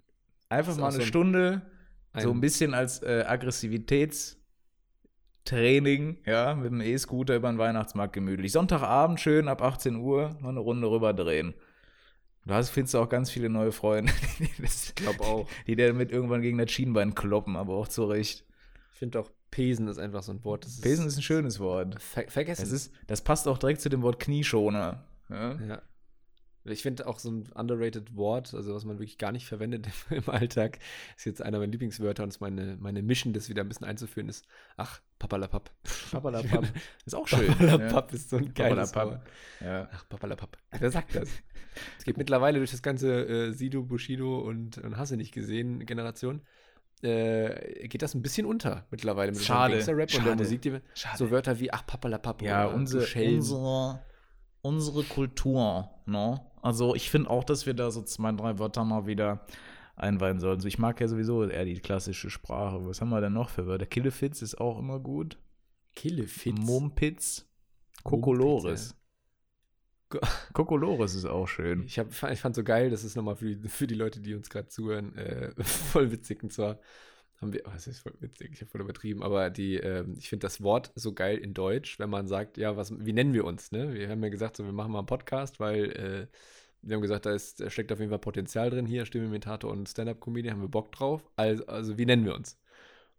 Einfach mal eine Stunde. So ein bisschen als Aggressivitätstraining, ja, mit dem E-Scooter über den Weihnachtsmarkt gemütlich. Sonntagabend schön ab 18 Uhr mal eine Runde rüberdrehen. Da findest du auch ganz viele neue Freunde, ich glaube auch, die damit irgendwann gegen das Schienbein kloppen, aber auch zu Recht. Ich finde auch, Pesen ist einfach so ein Wort. Das Pesen ist ein schönes Wort. Vergessen. Das passt auch direkt zu dem Wort Knieschoner. Ja. Ja. Ich finde auch so ein underrated Wort, also was man wirklich gar nicht verwendet im Alltag, ist jetzt einer meiner Lieblingswörter und ist meine Mission, das wieder ein bisschen einzuführen, ist, ach, Papalapap. Papalapap. Ist auch schön. Papalapap ist so ein geiles Wort. Ja. Ach, Papalapap. Wer sagt das? Es geht mittlerweile durch das ganze Sido, Bushido und Hasse nicht gesehen Generation, geht das ein bisschen unter mittlerweile. Mit schade. So Gangster-Rap und der Musik, die so Wörter wie, ach, Papalapap. Ja, oder unsere Kultur, ne? Also ich finde auch, dass wir da so 2, 3 Wörter mal wieder einweihen sollen. Also ich mag ja sowieso eher die klassische Sprache. Was haben wir denn noch für Wörter? Killefitz ist auch immer gut. Killefitz? Mumpitz. Kokolores. Kokolores ist auch schön. Ich fand so geil, das ist nochmal für die Leute, die uns gerade zuhören, voll witzig. Und zwar haben wir, das ist voll witzig, ich habe voll übertrieben, aber ich finde das Wort so geil in Deutsch, wenn man sagt, ja, wie nennen wir uns, ne? Wir haben ja gesagt, so, wir machen mal einen Podcast, weil wir haben gesagt, da steckt auf jeden Fall Potenzial drin, hier, Stimmenimitator und Stand-Up-Comedian, haben wir Bock drauf, also wie nennen wir uns?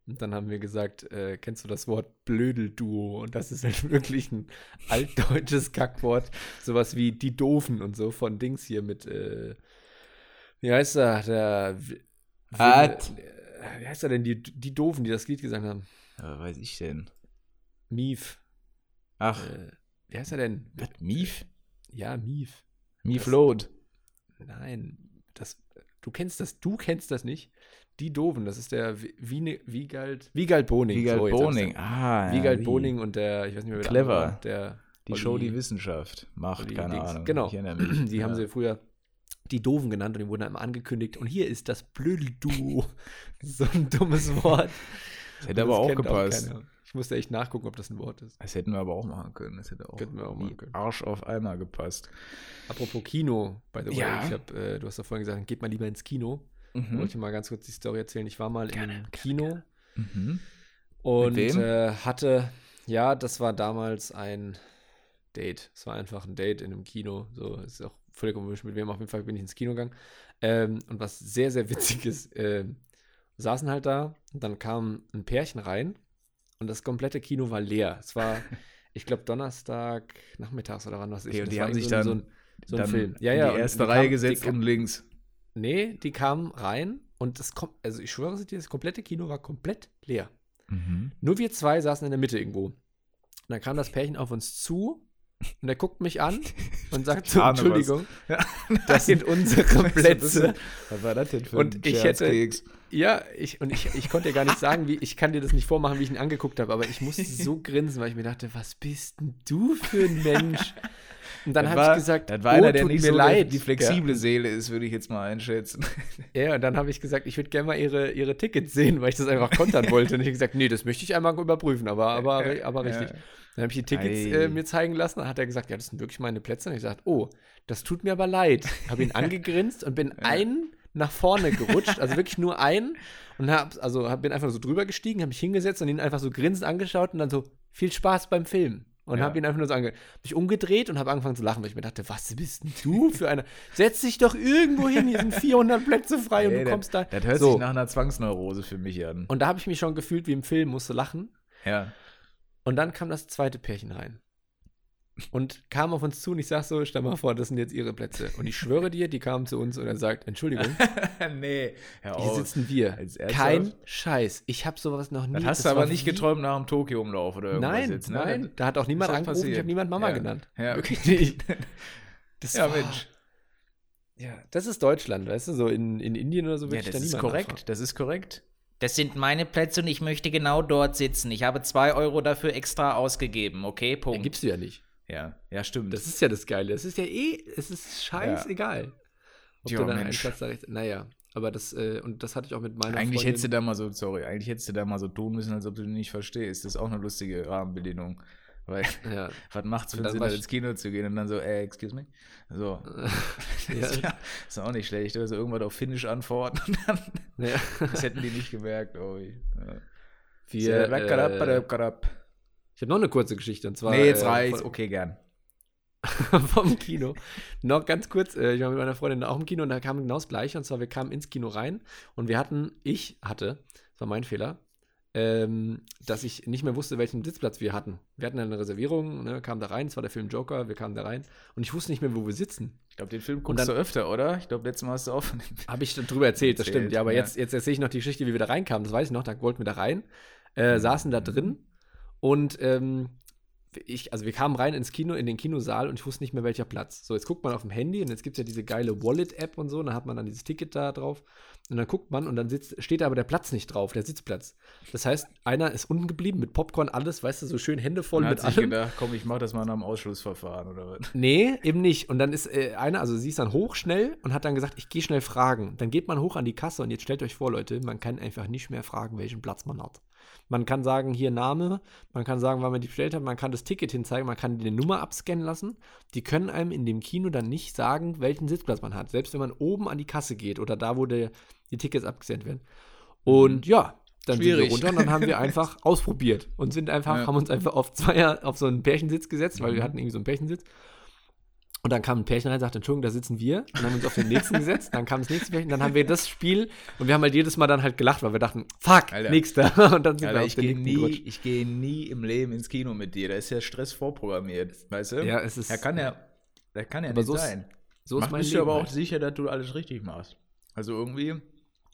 Und dann haben wir gesagt, kennst du das Wort Blödelduo? Und das ist halt wirklich ein altdeutsches Kackwort, sowas wie die Doofen und so von Dings hier mit, wie heißt er, wie heißt er denn, die Doofen, die das Lied gesungen haben? Ja, weiß ich denn? Mief. Ach. Wie heißt er denn? Was, Mief? Ja, Mief. Miefloat. Nein, du kennst das nicht. Die Doofen, das ist der Wiegald Boning. Wiegald Boning und der, ich weiß nicht mehr, wer Clever. Die Show, die Wissenschaft macht, keine Ahnung. Genau, die haben sie früher die Doofen genannt und die wurden dann immer angekündigt. Und hier ist das Blödelduo. So ein dummes Wort. Das hätte aber auch gepasst. Ich musste echt nachgucken, ob das ein Wort ist. Das hätten wir aber auch machen können. Das hätte auch machen können. Arsch auf einmal gepasst. Apropos Kino, by the way. Ja. Du hast ja vorhin gesagt, geht mal lieber ins Kino. Mhm. Wollte ich mal ganz kurz die Story erzählen. Ich war mal im Kino. Gerne. Mhm. Und das war damals ein Date. Es war einfach ein Date in einem Kino. So, ist auch völlig komisch, mit wem auf jeden Fall bin ich ins Kino gegangen. Und was sehr, sehr witzig ist, saßen halt da, und dann kam ein Pärchen rein und das komplette Kino war leer. Es war, ich glaube, Donnerstag nachmittags oder wann was ist. Und die haben sich dann so einen Film. Ja, in die erste Reihe gesetzt und links. Nee, die kamen rein und das kommt, also ich schwöre es dir, das komplette Kino war komplett leer. Mhm. Nur wir zwei saßen in der Mitte irgendwo. Und dann kam das Pärchen auf uns zu. Und er guckt mich an und sagt so, Entschuldigung, das sind unsere Plätze. Was war das denn für ein Scherzkeks? Ich konnte ja gar nicht sagen, ich kann dir das nicht vormachen, wie ich ihn angeguckt habe, aber ich musste so grinsen, weil ich mir dachte, was bist denn du für ein Mensch? Und dann habe ich gesagt, das war einer, der tut nicht mir so leid. Die flexible Seele ist, würde ich jetzt mal einschätzen. Ja, und dann habe ich gesagt, ich würde gerne mal ihre Tickets sehen, weil ich das einfach kontern wollte. Und ich habe gesagt, nee, das möchte ich einmal überprüfen, aber richtig. Ja. Dann habe ich die Tickets mir zeigen lassen. Dann hat er gesagt, ja, das sind wirklich meine Plätze. Und ich gesagt, oh, das tut mir aber leid. Habe ihn angegrinst und bin einen nach vorne gerutscht, also wirklich nur einen. Und bin einfach so drüber gestiegen, habe mich hingesetzt und ihn einfach so grinsend angeschaut und dann so, viel Spaß beim Film. Und habe ihn einfach nur so mich umgedreht und habe angefangen zu lachen, weil ich mir dachte, was bist denn du für einer? Setz dich doch irgendwo hin, hier sind 400 Plätze frei und du kommst da. Das hört sich nach einer Zwangsneurose für mich an. Und da habe ich mich schon gefühlt wie im Film, musste lachen. Ja. Und dann kam das zweite Pärchen rein und kam auf uns zu und ich sag so, stell mal vor, das sind jetzt ihre Plätze. Und ich schwöre dir, die kamen zu uns und er sagt, Entschuldigung, nee, hör auf. Hier sitzen wir. Kein Scheiß. Ich habe sowas noch nie. Das hast du aber nicht geträumt nach dem Tokio-Umlauf oder irgendwas. Nein, jetzt, ne? Nein, da hat auch niemand angerufen, passiert. Ich habe niemand Mama genannt. Ja, wirklich nicht. Mensch. Ja, das ist Deutschland, weißt du, so in Indien oder so. Ja, das ist korrekt, anfangen. Das ist korrekt. Das sind meine Plätze und ich möchte genau dort sitzen. Ich habe 2 Euro dafür extra ausgegeben, okay? Punkt. Den gibst du ja nicht. Ja, stimmt. Das ist ja das Geile. Das ist ja es ist scheißegal. Ja. Ob du dann einen Platz da rechts. Naja, aber das hatte ich auch mit meiner Freundin. Eigentlich hättest du da mal so tun müssen, als ob du nicht verstehst. Das ist auch eine lustige Rahmenbedingung. Weil, was macht's für einen Sinn, ins Kino zu gehen und dann so, excuse me? So. Ist auch nicht schlecht. Also irgendwann auf Finnisch antworten und dann. Ja. Das hätten die nicht gemerkt, Ich habe noch eine kurze Geschichte und zwar. Nee, jetzt reicht's. Okay, gern. Vom Kino. Noch ganz kurz, ich war mit meiner Freundin auch im Kino und da kam genau das Gleiche. Und zwar, wir kamen ins Kino rein und das war mein Fehler, dass ich nicht mehr wusste, welchen Sitzplatz wir hatten. Wir hatten eine Reservierung, ne, kamen da rein, es war der Film Joker, wir kamen da rein und ich wusste nicht mehr, wo wir sitzen. Ich glaube, den Film guckst du öfter, oder? Ich glaube, letztes Mal hast du auch von dem Film. Habe ich drüber erzählt, das stimmt. Ja, aber jetzt erzähle ich noch die Geschichte, wie wir da reinkamen, das weiß ich noch, da wollten wir da rein, saßen da drin und wir kamen rein ins Kino, in den Kinosaal und ich wusste nicht mehr, welcher Platz. So, jetzt guckt man auf dem Handy und jetzt gibt es ja diese geile Wallet-App und so, und dann hat man dann dieses Ticket da drauf und dann guckt man und dann steht da aber der Platz nicht drauf, der Sitzplatz. Das heißt, einer ist unten geblieben mit Popcorn, alles, weißt du, so schön Hände voll mit allem. Hat sich gedacht, komm, ich mach das mal nach dem Ausschlussverfahren oder was? Nee, eben nicht. Und dann ist einer, also sie ist dann hoch schnell und hat dann gesagt, ich gehe schnell fragen. Dann geht man hoch an die Kasse und jetzt stellt euch vor, Leute, man kann einfach nicht mehr fragen, welchen Platz man hat. Man kann sagen, hier Name, man kann sagen, wann man die bestellt hat, man kann das Ticket hinzeigen, man kann die Nummer abscannen lassen. Die können einem in dem Kino dann nicht sagen, welchen Sitzplatz man hat, selbst wenn man oben an die Kasse geht oder da, wo die Tickets abgescannt werden. Und ja, dann schwierig. Sind wir runter und dann haben wir einfach ausprobiert und haben uns einfach auf so einen Pärchensitz gesetzt, weil wir hatten irgendwie so einen Pärchensitz. Und dann kam ein Pärchen rein und sagte, Entschuldigung, da sitzen wir. Und dann haben wir uns auf den nächsten gesetzt. Dann kam das nächste Pärchen. Dann haben wir das Spiel. Und wir haben halt jedes Mal dann halt gelacht, weil wir dachten, fuck, Alter. Nächster. Und dann sind wir auf den nächsten gerutscht. Ich gehe nie im Leben ins Kino mit dir. Da ist ja Stress vorprogrammiert, weißt du? Ja, es ist. Da kann ja nicht so sein. So ist mein Leben. Ich bin aber auch sicher, dass du alles richtig machst. Also irgendwie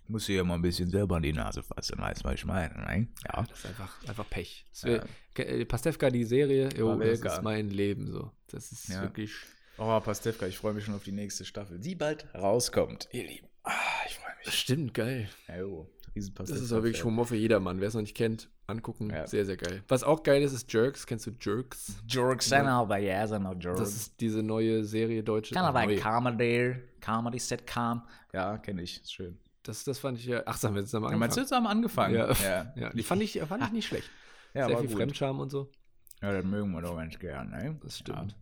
musst du ja mal ein bisschen selber an die Nase fassen. Weißt du, was ich meine? Nein? Ja. Das ist einfach Pech. Ja. Pastewka, die Serie, das ist mein Leben so. Das ist wirklich. Oh, Pastewka, ich freue mich schon auf die nächste Staffel, die bald rauskommt, ihr Lieben. Ah, ich freue mich. Stimmt, geil. Ja, das ist auch wirklich Humor für jedermann. Wer es noch nicht kennt, angucken, sehr, sehr geil. Was auch geil ist, ist Jerks. Kennst du Jerks? Jerks, ja. Jerks. Das ist diese neue Serie, deutsche. Kann aber ein Comedy-Sitcom. Ja, kenne ich, ist schön. Das fand ich ja, sagen wir jetzt am Anfang. Ja, meinst du jetzt am Anfang? Ja. Die fand ich nicht schlecht. Ja, sehr viel gut. Fremdscham und so. Ja, das mögen wir doch ganz gern, ne? Das stimmt. Ja.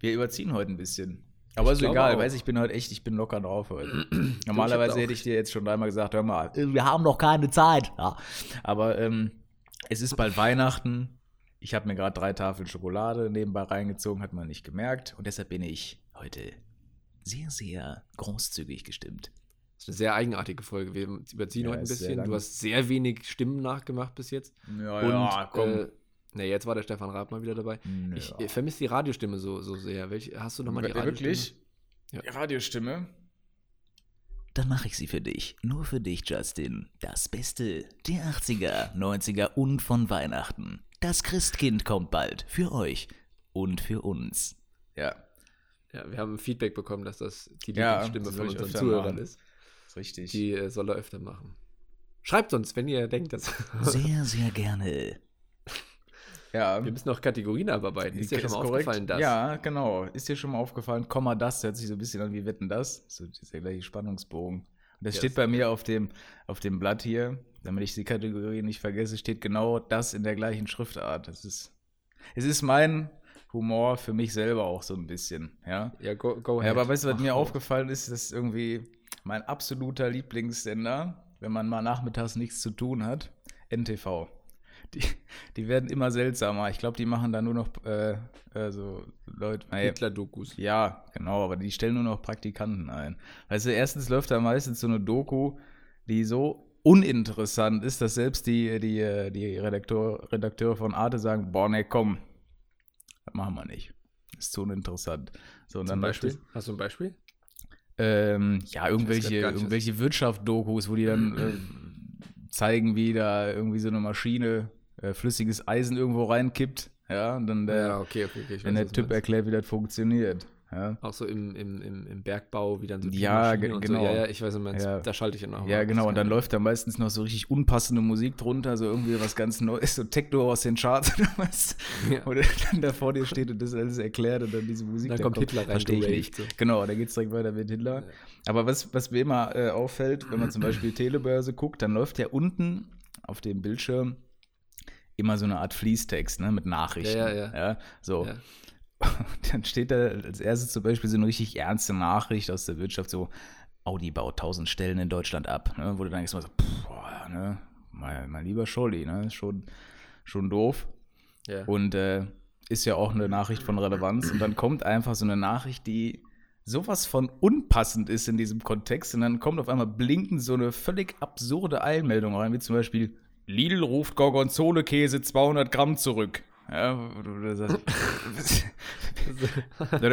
Wir überziehen heute ein bisschen. Aber ist egal, weißt du, ich bin locker drauf heute. Normalerweise hätte ich dir jetzt schon dreimal gesagt, hör mal, wir haben noch keine Zeit. Ja. Aber es ist bald Weihnachten. Ich habe mir gerade 3 Tafeln Schokolade nebenbei reingezogen, hat man nicht gemerkt. Und deshalb bin ich heute sehr, sehr großzügig gestimmt. Das ist eine sehr eigenartige Folge. Wir überziehen heute ein bisschen. Du hast sehr wenig Stimmen nachgemacht bis jetzt. Ja, komm. Jetzt war der Stefan Raab mal wieder dabei. Ja. Ich vermisse die Radiostimme so sehr. Hast du nochmal die Radiostimme? Wirklich? Ja. Die Radiostimme? Dann mache ich sie für dich. Nur für dich, Justin. Das Beste der 80er, 90er und von Weihnachten. Das Christkind kommt bald. Für euch und für uns. Ja, wir haben Feedback bekommen, dass das die Lieblingsstimme von unseren Zuhörern ist. Das ist richtig. Die soll er öfter machen. Schreibt uns, wenn ihr denkt, dass... Sehr, sehr gerne. Ja. Wir müssen noch Kategorien abarbeiten. Ist dir schon mal aufgefallen, das? Ja, genau. Ist dir schon mal aufgefallen, Komma, das hört sich so ein bisschen an wie Wetten, das? So dieser gleiche Spannungsbogen. Und das steht bei mir auf dem Blatt hier, damit ich die Kategorie nicht vergesse, steht genau das in der gleichen Schriftart. Es ist mein Humor für mich selber auch so ein bisschen. Ja go ahead. Ja, aber weißt du, was mir aufgefallen ist, dass irgendwie mein absoluter Lieblingssender, wenn man mal nachmittags nichts zu tun hat, NTV. Die werden immer seltsamer. Ich glaube, die machen da nur noch so Leute. Hitler-Dokus. Ja, genau, aber die stellen nur noch Praktikanten ein. Weißt du, erstens läuft da meistens so eine Doku, die so uninteressant ist, dass selbst die Redakteure von Arte sagen, boah, ne, komm, das machen wir nicht. Ist zu uninteressant. So, und dann hast du ein Beispiel? Irgendwelche Wirtschaft-Dokus, wo die dann zeigen, wie da irgendwie so eine Maschine flüssiges Eisen irgendwo reinkippt. Ja, und dann der Typ erklärt, wie das funktioniert. Ja. Auch so im Bergbau, wie dann so die Maschine genau. So. Ja, ich weiß nicht, da schalte ich ja noch. Ja, genau, und dann läuft da meistens noch so richtig unpassende Musik drunter, so irgendwie was ganz Neues, so Techno aus den Charts oder was. Ja. Oder dann da vor dir steht und das alles erklärt und dann diese Musik. Dann kommt Hitler rein. Verstehe ich nicht. So. Genau, da geht es direkt weiter mit Hitler. Ja. Aber was mir immer auffällt, wenn man zum Beispiel Telebörse guckt, dann läuft ja unten auf dem Bildschirm immer so eine Art Fließtext, ne, mit Nachrichten. Ja. So. Ja. Und dann steht da als erstes zum Beispiel so eine richtig ernste Nachricht aus der Wirtschaft, so Audi baut 1000 Stellen in Deutschland ab, ne? Wo du dann denkst, mein lieber Scholli, ne? Schon doof. Ja. Und ist ja auch eine Nachricht von Relevanz. Und dann kommt einfach so eine Nachricht, die sowas von unpassend ist in diesem Kontext. Und dann kommt auf einmal blinkend so eine völlig absurde Eilmeldung rein, wie zum Beispiel Lidl ruft Gorgonzole-Käse 200 Gramm zurück. Ja,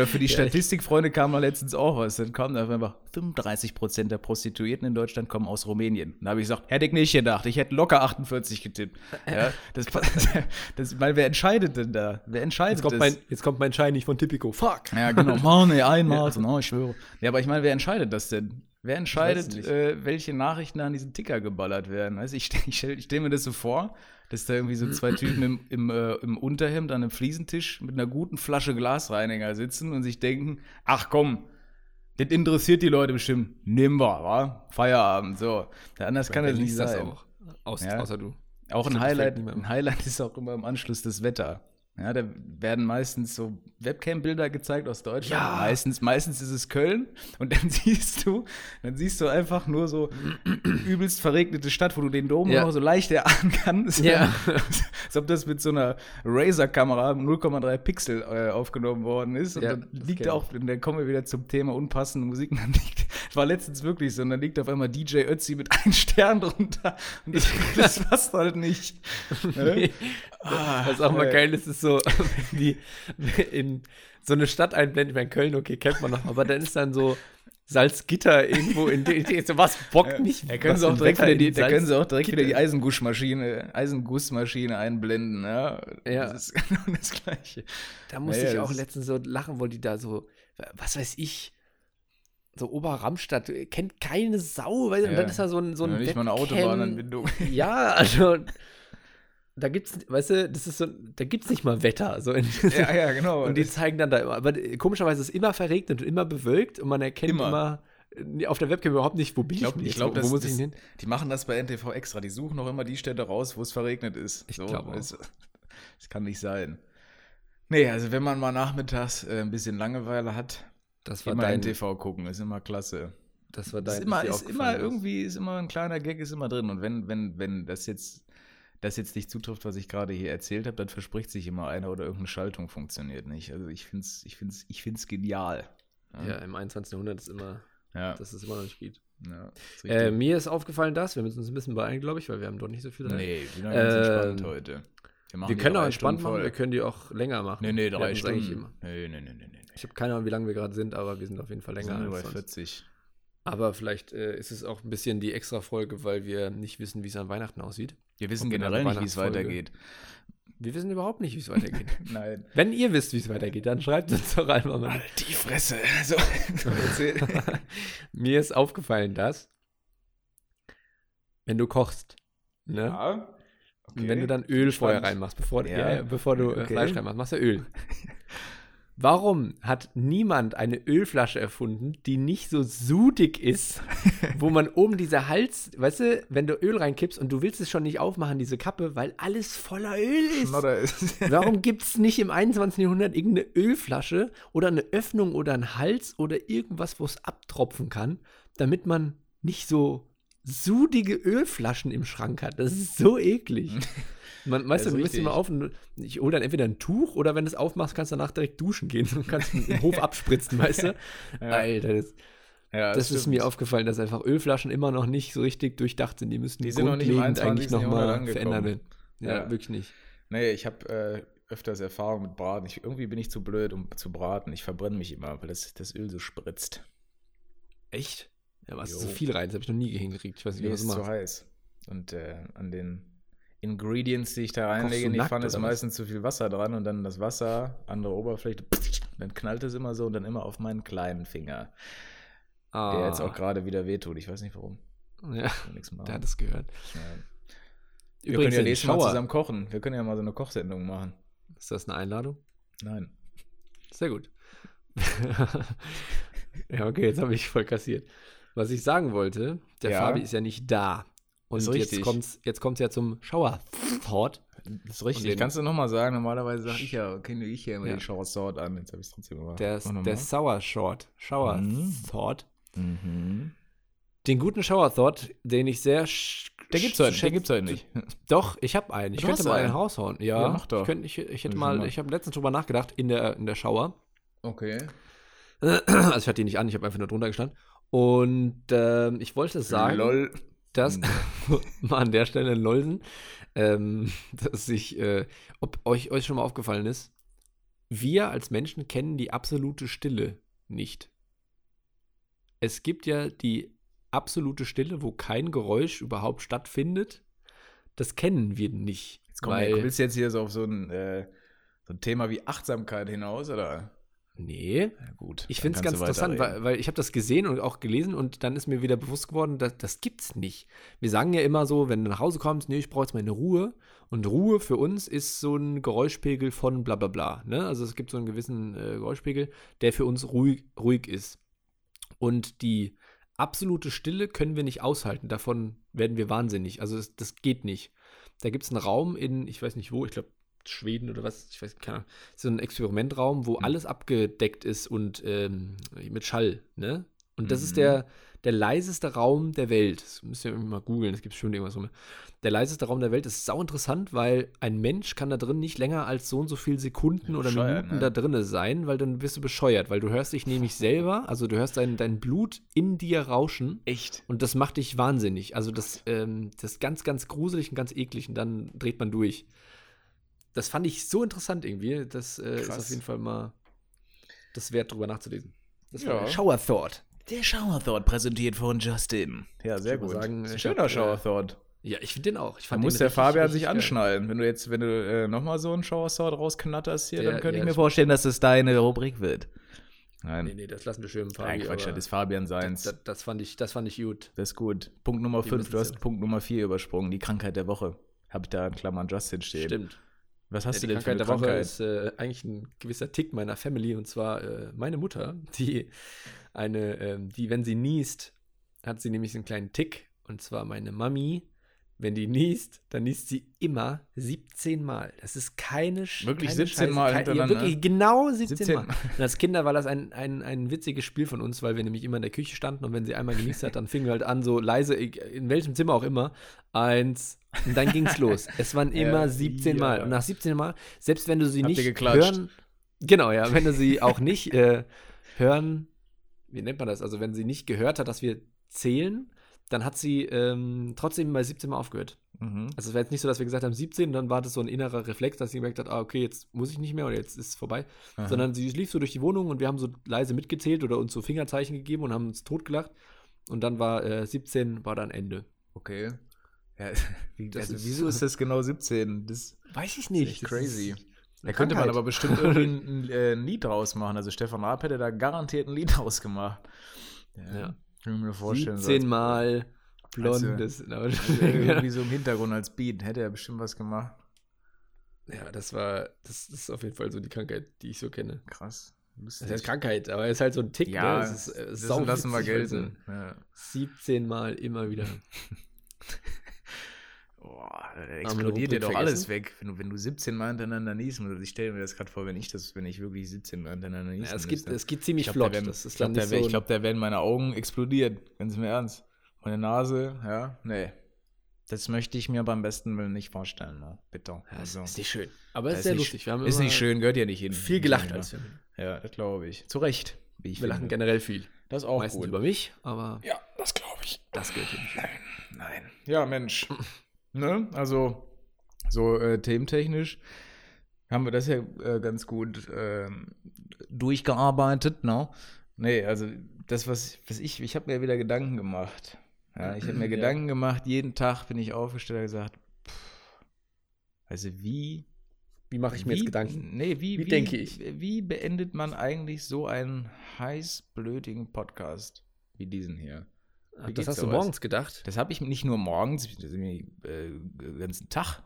für die Statistikfreunde kam da letztens auch was. Dann kam da einfach 35% der Prostituierten in Deutschland kommen aus Rumänien. Dann habe ich gesagt, hätte ich nicht gedacht. Ich hätte locker 48 getippt. Ja, weil wer entscheidet denn da? Wer entscheidet das? Jetzt kommt mein Schein nicht von Typico. Fuck. Ja, genau. Oh, nee, einmal. Ja. No, ich schwöre. Ja, aber ich meine, wer entscheidet das denn? Wer entscheidet, welche Nachrichten an diesen Ticker geballert werden? Weißt, ich stelle mir das so vor, dass da irgendwie so zwei Typen im Unterhemd an einem Fliesentisch mit einer guten Flasche Glasreiniger sitzen und sich denken, ach komm, das interessiert die Leute bestimmt. Nehmen wir, wa? Feierabend, so. Anders kann das nicht sein. Außer du. Auch ein Highlight ist auch immer im Anschluss das Wetter. Ja, da werden meistens so Webcam-Bilder gezeigt aus Deutschland. Ja. Meistens ist es Köln. Und dann siehst du einfach nur so übelst verregnete Stadt, wo du den Dom noch so leicht erahnen kannst. Ja. Als ob das mit so einer Razer-Kamera 0,3 Pixel aufgenommen worden ist. Und dann liegt auch, und dann kommen wir wieder zum Thema unpassende Musik. Und dann war letztens wirklich so, und dann liegt auf einmal DJ Ötzi mit einem Stern drunter. Und das passt halt nicht. Ne? Was auch mal geil ist, so, wenn die in so eine Stadt einblenden, ich meine, Köln, okay, kennt man noch, aber dann ist dann so Salzgitter irgendwo in so, was bockt mich? Da können sie auch direkt wieder die Eisengussmaschine einblenden, ja. Ja. Das ist genau das Gleiche. Da musste ich auch letztens so lachen, wo die da so, was weiß ich, so Oberramstadt, kennt keine Sau, weißt du, und dann ist da so ein nicht mal eine Autobahnanbindung. Ja, also da gibt's, weißt du, das ist so, da gibt's nicht mal Wetter. So ja, genau. Und die zeigen dann da immer. Aber komischerweise ist es immer verregnet und immer bewölkt und man erkennt immer auf der Webcam überhaupt nicht, wo bin ich denn? Wo muss ich hin? Die machen das bei NTV extra. Die suchen auch immer die Städte raus, wo es verregnet ist. Ich glaube, das kann nicht sein. Nee, also wenn man mal nachmittags ein bisschen Langeweile hat, das war immer NTV gucken, ist immer klasse. Das war dein. Ist immer ein kleiner Gag, ist immer drin. Und wenn das jetzt nicht zutrifft, was ich gerade hier erzählt habe, dann verspricht sich immer einer oder irgendeine Schaltung funktioniert nicht. Also ich find's genial. Ja, im 21. Jahrhundert ist immer, das ist immer noch ein Spiel. Ja, mir ist aufgefallen, wir müssen uns ein bisschen beeilen, glaube ich, weil wir haben doch nicht so viel dran. Nee, wir sind entspannt heute. Wir können auch entspannt machen, wir können die auch länger machen. Nee, 3 Stunden. Nee. Ich habe keine Ahnung, wie lange wir gerade sind, aber wir sind auf jeden Fall länger als 40. Aber vielleicht ist es auch ein bisschen die extra Folge, weil wir nicht wissen, wie es an Weihnachten aussieht. Wir wissen generell nicht, wie es weitergeht. Wir wissen überhaupt nicht, wie es weitergeht. Nein. Wenn ihr wisst, wie es weitergeht, dann schreibt uns doch einmal mal. Halt die Fresse. So. Mir ist aufgefallen, dass wenn du kochst, ne? Ja. Okay. Wenn du dann Öl vorher reinmachst, bevor du Fleisch reinmachst, machst du Öl. Warum hat niemand eine Ölflasche erfunden, die nicht so sudig ist, wo man oben dieser Hals, weißt du, wenn du Öl reinkippst und du willst es schon nicht aufmachen, diese Kappe, weil alles voller Öl ist. Warum gibt es nicht im 21. Jahrhundert irgendeine Ölflasche oder eine Öffnung oder einen Hals oder irgendwas, wo es abtropfen kann, damit man nicht so sudige Ölflaschen im Schrank hat? Das ist so eklig. Weißt du, wir müssen mal auf. Ich hole dann entweder ein Tuch oder wenn du es aufmachst, kannst du danach direkt duschen gehen und kannst den Hof abspritzen, weißt du? Ja. Alter, das ist mir aufgefallen, dass einfach Ölflaschen immer noch nicht so richtig durchdacht sind. Die müssten grundlegend eigentlich nochmal verändert werden. Ja, wirklich nicht. Nee, ich habe öfters Erfahrung mit Braten. Irgendwie bin ich zu blöd, um zu braten. Ich verbrenne mich immer, weil das Öl so spritzt. Echt? Ja, was ist so viel rein? Das habe ich noch nie hingekriegt. Ich weiß nicht, was du machst. Ist zu heiß. Und an den Ingredients, die ich da reinlege, ich fand es meistens zu viel Wasser dran und dann das Wasser, andere Oberfläche, dann knallt es immer so und dann immer auf meinen kleinen Finger, der jetzt auch gerade wieder wehtut. Ich weiß nicht, warum. Ja, der hat es gehört. Ja. Wir können ja nächstes Mal zusammen kochen. Wir können ja mal so eine Kochsendung machen. Ist das eine Einladung? Nein. Sehr gut. Ja, okay, jetzt habe ich voll kassiert. Was ich sagen wollte, der Fabi ist ja nicht da. Und jetzt kommt's ja zum Shower-Thought. Das ist richtig. Kannst du nochmal sagen? Normalerweise sage ich kenne ich ja immer den Shower-Thought an. Jetzt habe ich es trotzdem gemacht. Der Sauer-Short. Shower-Thought. Mhm. Den guten Shower-Thought, den ich sehr. Den gibt's heute nicht. Doch, ich habe einen. Ich könnte mal einen raushauen. Ja, mach doch. Ich habe letztens drüber nachgedacht in der Shower. Okay. Also ich hatte ihn nicht an, ich habe einfach nur drunter gestanden. Und ich wollte sagen. Lol. Das mal an der Stelle lollen, dass ich, ob euch schon mal aufgefallen ist, wir als Menschen kennen die absolute Stille nicht. Es gibt ja die absolute Stille, wo kein Geräusch überhaupt stattfindet. Das kennen wir nicht. Willst du jetzt hier so auf so ein Thema wie Achtsamkeit hinaus, oder? Nee, ja, gut. Ich finde es ganz interessant, weil ich habe das gesehen und auch gelesen und dann ist mir wieder bewusst geworden, dass, das gibt's nicht. Wir sagen ja immer so, wenn du nach Hause kommst, nee, ich brauche jetzt meine Ruhe. Und Ruhe für uns ist so ein Geräuschpegel von bla bla bla. Ne? Also es gibt so einen gewissen Geräuschpegel, der für uns ruhig ist. Und die absolute Stille können wir nicht aushalten. Davon werden wir wahnsinnig. Also das geht nicht. Da gibt es einen Raum in, ich weiß nicht wo, ich glaube, Schweden oder was, ich weiß keine Ahnung, so ein Experimentraum, wo alles abgedeckt ist und mit Schall, ne? Und das ist der leiseste Raum der Welt. Das müsst ihr irgendwie mal googeln, es gibt schon irgendwas rum. Der leiseste Raum der Welt ist sauinteressant, weil ein Mensch kann da drin nicht länger als so und so viele Sekunden oder Minuten, ne? Da drin sein, weil dann bist du bescheuert, weil du hörst dich nämlich selber, also du hörst dein Blut in dir rauschen. Echt? Und das macht dich wahnsinnig. Also das ist ganz, ganz gruselig und ganz eklig und dann dreht man durch. Das fand ich so interessant irgendwie. Das ist auf jeden Fall mal das wert, drüber nachzulesen. Das war der Shower Thought. Der Shower Thought, präsentiert von Justin. Ja, sehr gut. Sagen, schöner Shower Thought. Ja, ich finde den auch. Da muss der Fabian sich anschnallen. Wenn du nochmal so einen Shower Thought rausknatterst hier, dann könnte ich mir vorstellen, dass das deine Rubrik wird. Nein. Nee, das lassen wir schön im Fabian. Nein, Quatsch, das ist Fabian seins. Das fand ich gut. Das ist gut. Punkt Nummer 5, du hast Punkt Nummer 4 übersprungen. Die Krankheit der Woche. Habe ich da in Klammern Justin stehen. Stimmt. Was hast du denn für eine Krankheit? Woche ist eigentlich ein gewisser Tick meiner Family, und zwar meine Mutter, die, wenn sie niest, hat sie nämlich einen kleinen Tick, und zwar meine Mami, wenn die niest, dann niest sie immer 17 Mal. Das ist keine Scheiße. Wirklich keine 17 Scheiße, Mal hintereinander? Ja, wirklich genau 17 Mal. Und als Kinder war das ein witziges Spiel von uns, weil wir nämlich immer in der Küche standen und wenn sie einmal genießt hat, dann fingen wir halt an, so leise, in welchem Zimmer auch immer, 1. Und dann ging's los. Es waren immer 17 Mal. Und nach 17 Mal, selbst wenn du sie nicht hören, genau, ja, wenn du sie auch nicht hören, wie nennt man das? Also wenn sie nicht gehört hat, dass wir zählen, dann hat sie trotzdem bei 17 Mal aufgehört. Mhm. Also es war jetzt nicht so, dass wir gesagt haben 17, und dann war das so ein innerer Reflex, dass sie gemerkt hat, okay, jetzt muss ich nicht mehr oder jetzt ist es vorbei. Aha. Sondern sie lief so durch die Wohnung und wir haben so leise mitgezählt oder uns so Fingerzeichen gegeben und haben uns totgelacht. Und dann war 17, war dann Ende. Okay. Ja, wieso ist das genau 17? Das weiß ich nicht. Ist echt crazy. Da könnte man aber bestimmt irgendwie ein Lied draus machen. Also Stefan Raab hätte da garantiert ein Lied draus gemacht. Ja. Kann ich mir vorstellen. 17 Mal blondes. Also irgendwie so im Hintergrund als Beat. Hätte er bestimmt was gemacht. Ja, das ist auf jeden Fall so die Krankheit, die ich so kenne. Krass. Das heißt Krankheit, aber es ist halt so ein Tick. Ja, ne? Es ist, das lassen wir gelten. Ja. 17 Mal immer wieder. Boah, da explodiert dir doch alles weg, wenn du 17 Mal hintereinander niest. Also ich stelle mir das gerade vor, wenn ich wirklich 17 Mal hintereinander niest. Ja, es geht ziemlich flott. Ich glaube, da werden meine Augen explodiert, ganz im Ernst. Meine Nase, ja, nee. Das möchte ich mir beim besten Willen nicht vorstellen, ne? Bitte. Ja, also, ist nicht schön. Aber es ist sehr lustig. Wir haben ist nicht schön, gehört ja nicht hin. Viel gelacht als Film. Ja, das glaube ich. Zu Recht. Wir lachen generell viel. Das ist auch meistens gut. Über mich, aber... Ja, das glaube ich. Das gehört nicht. Nein. Ja, Mensch. Ne? Also, so thementechnisch haben wir das ja ganz gut durchgearbeitet, ne? Nee, also das, was ich habe mir wieder Gedanken gemacht. Ja, ich habe mir Gedanken gemacht, jeden Tag bin ich aufgestellt und gesagt, also wie mache ich mir jetzt Gedanken? Nee, wie denke ich? Wie beendet man eigentlich so einen heißblötigen Podcast wie diesen hier? Das hast du morgens gedacht? Das habe ich nicht nur morgens, den ganzen Tag.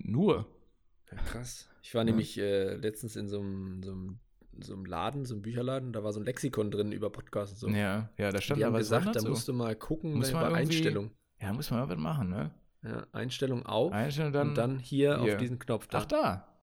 Nur. Ja, krass. Ich war nämlich letztens in so einem Laden, so einem Bücherladen, da war so ein Lexikon drin über Podcasts und so. Ja, da stand die aber gesagt, da musst du mal gucken über Einstellung. Ja, muss man mal was machen, ne? Ja, Einstellung auf Einstellung dann, und dann hier auf diesen Knopf. Ach, da.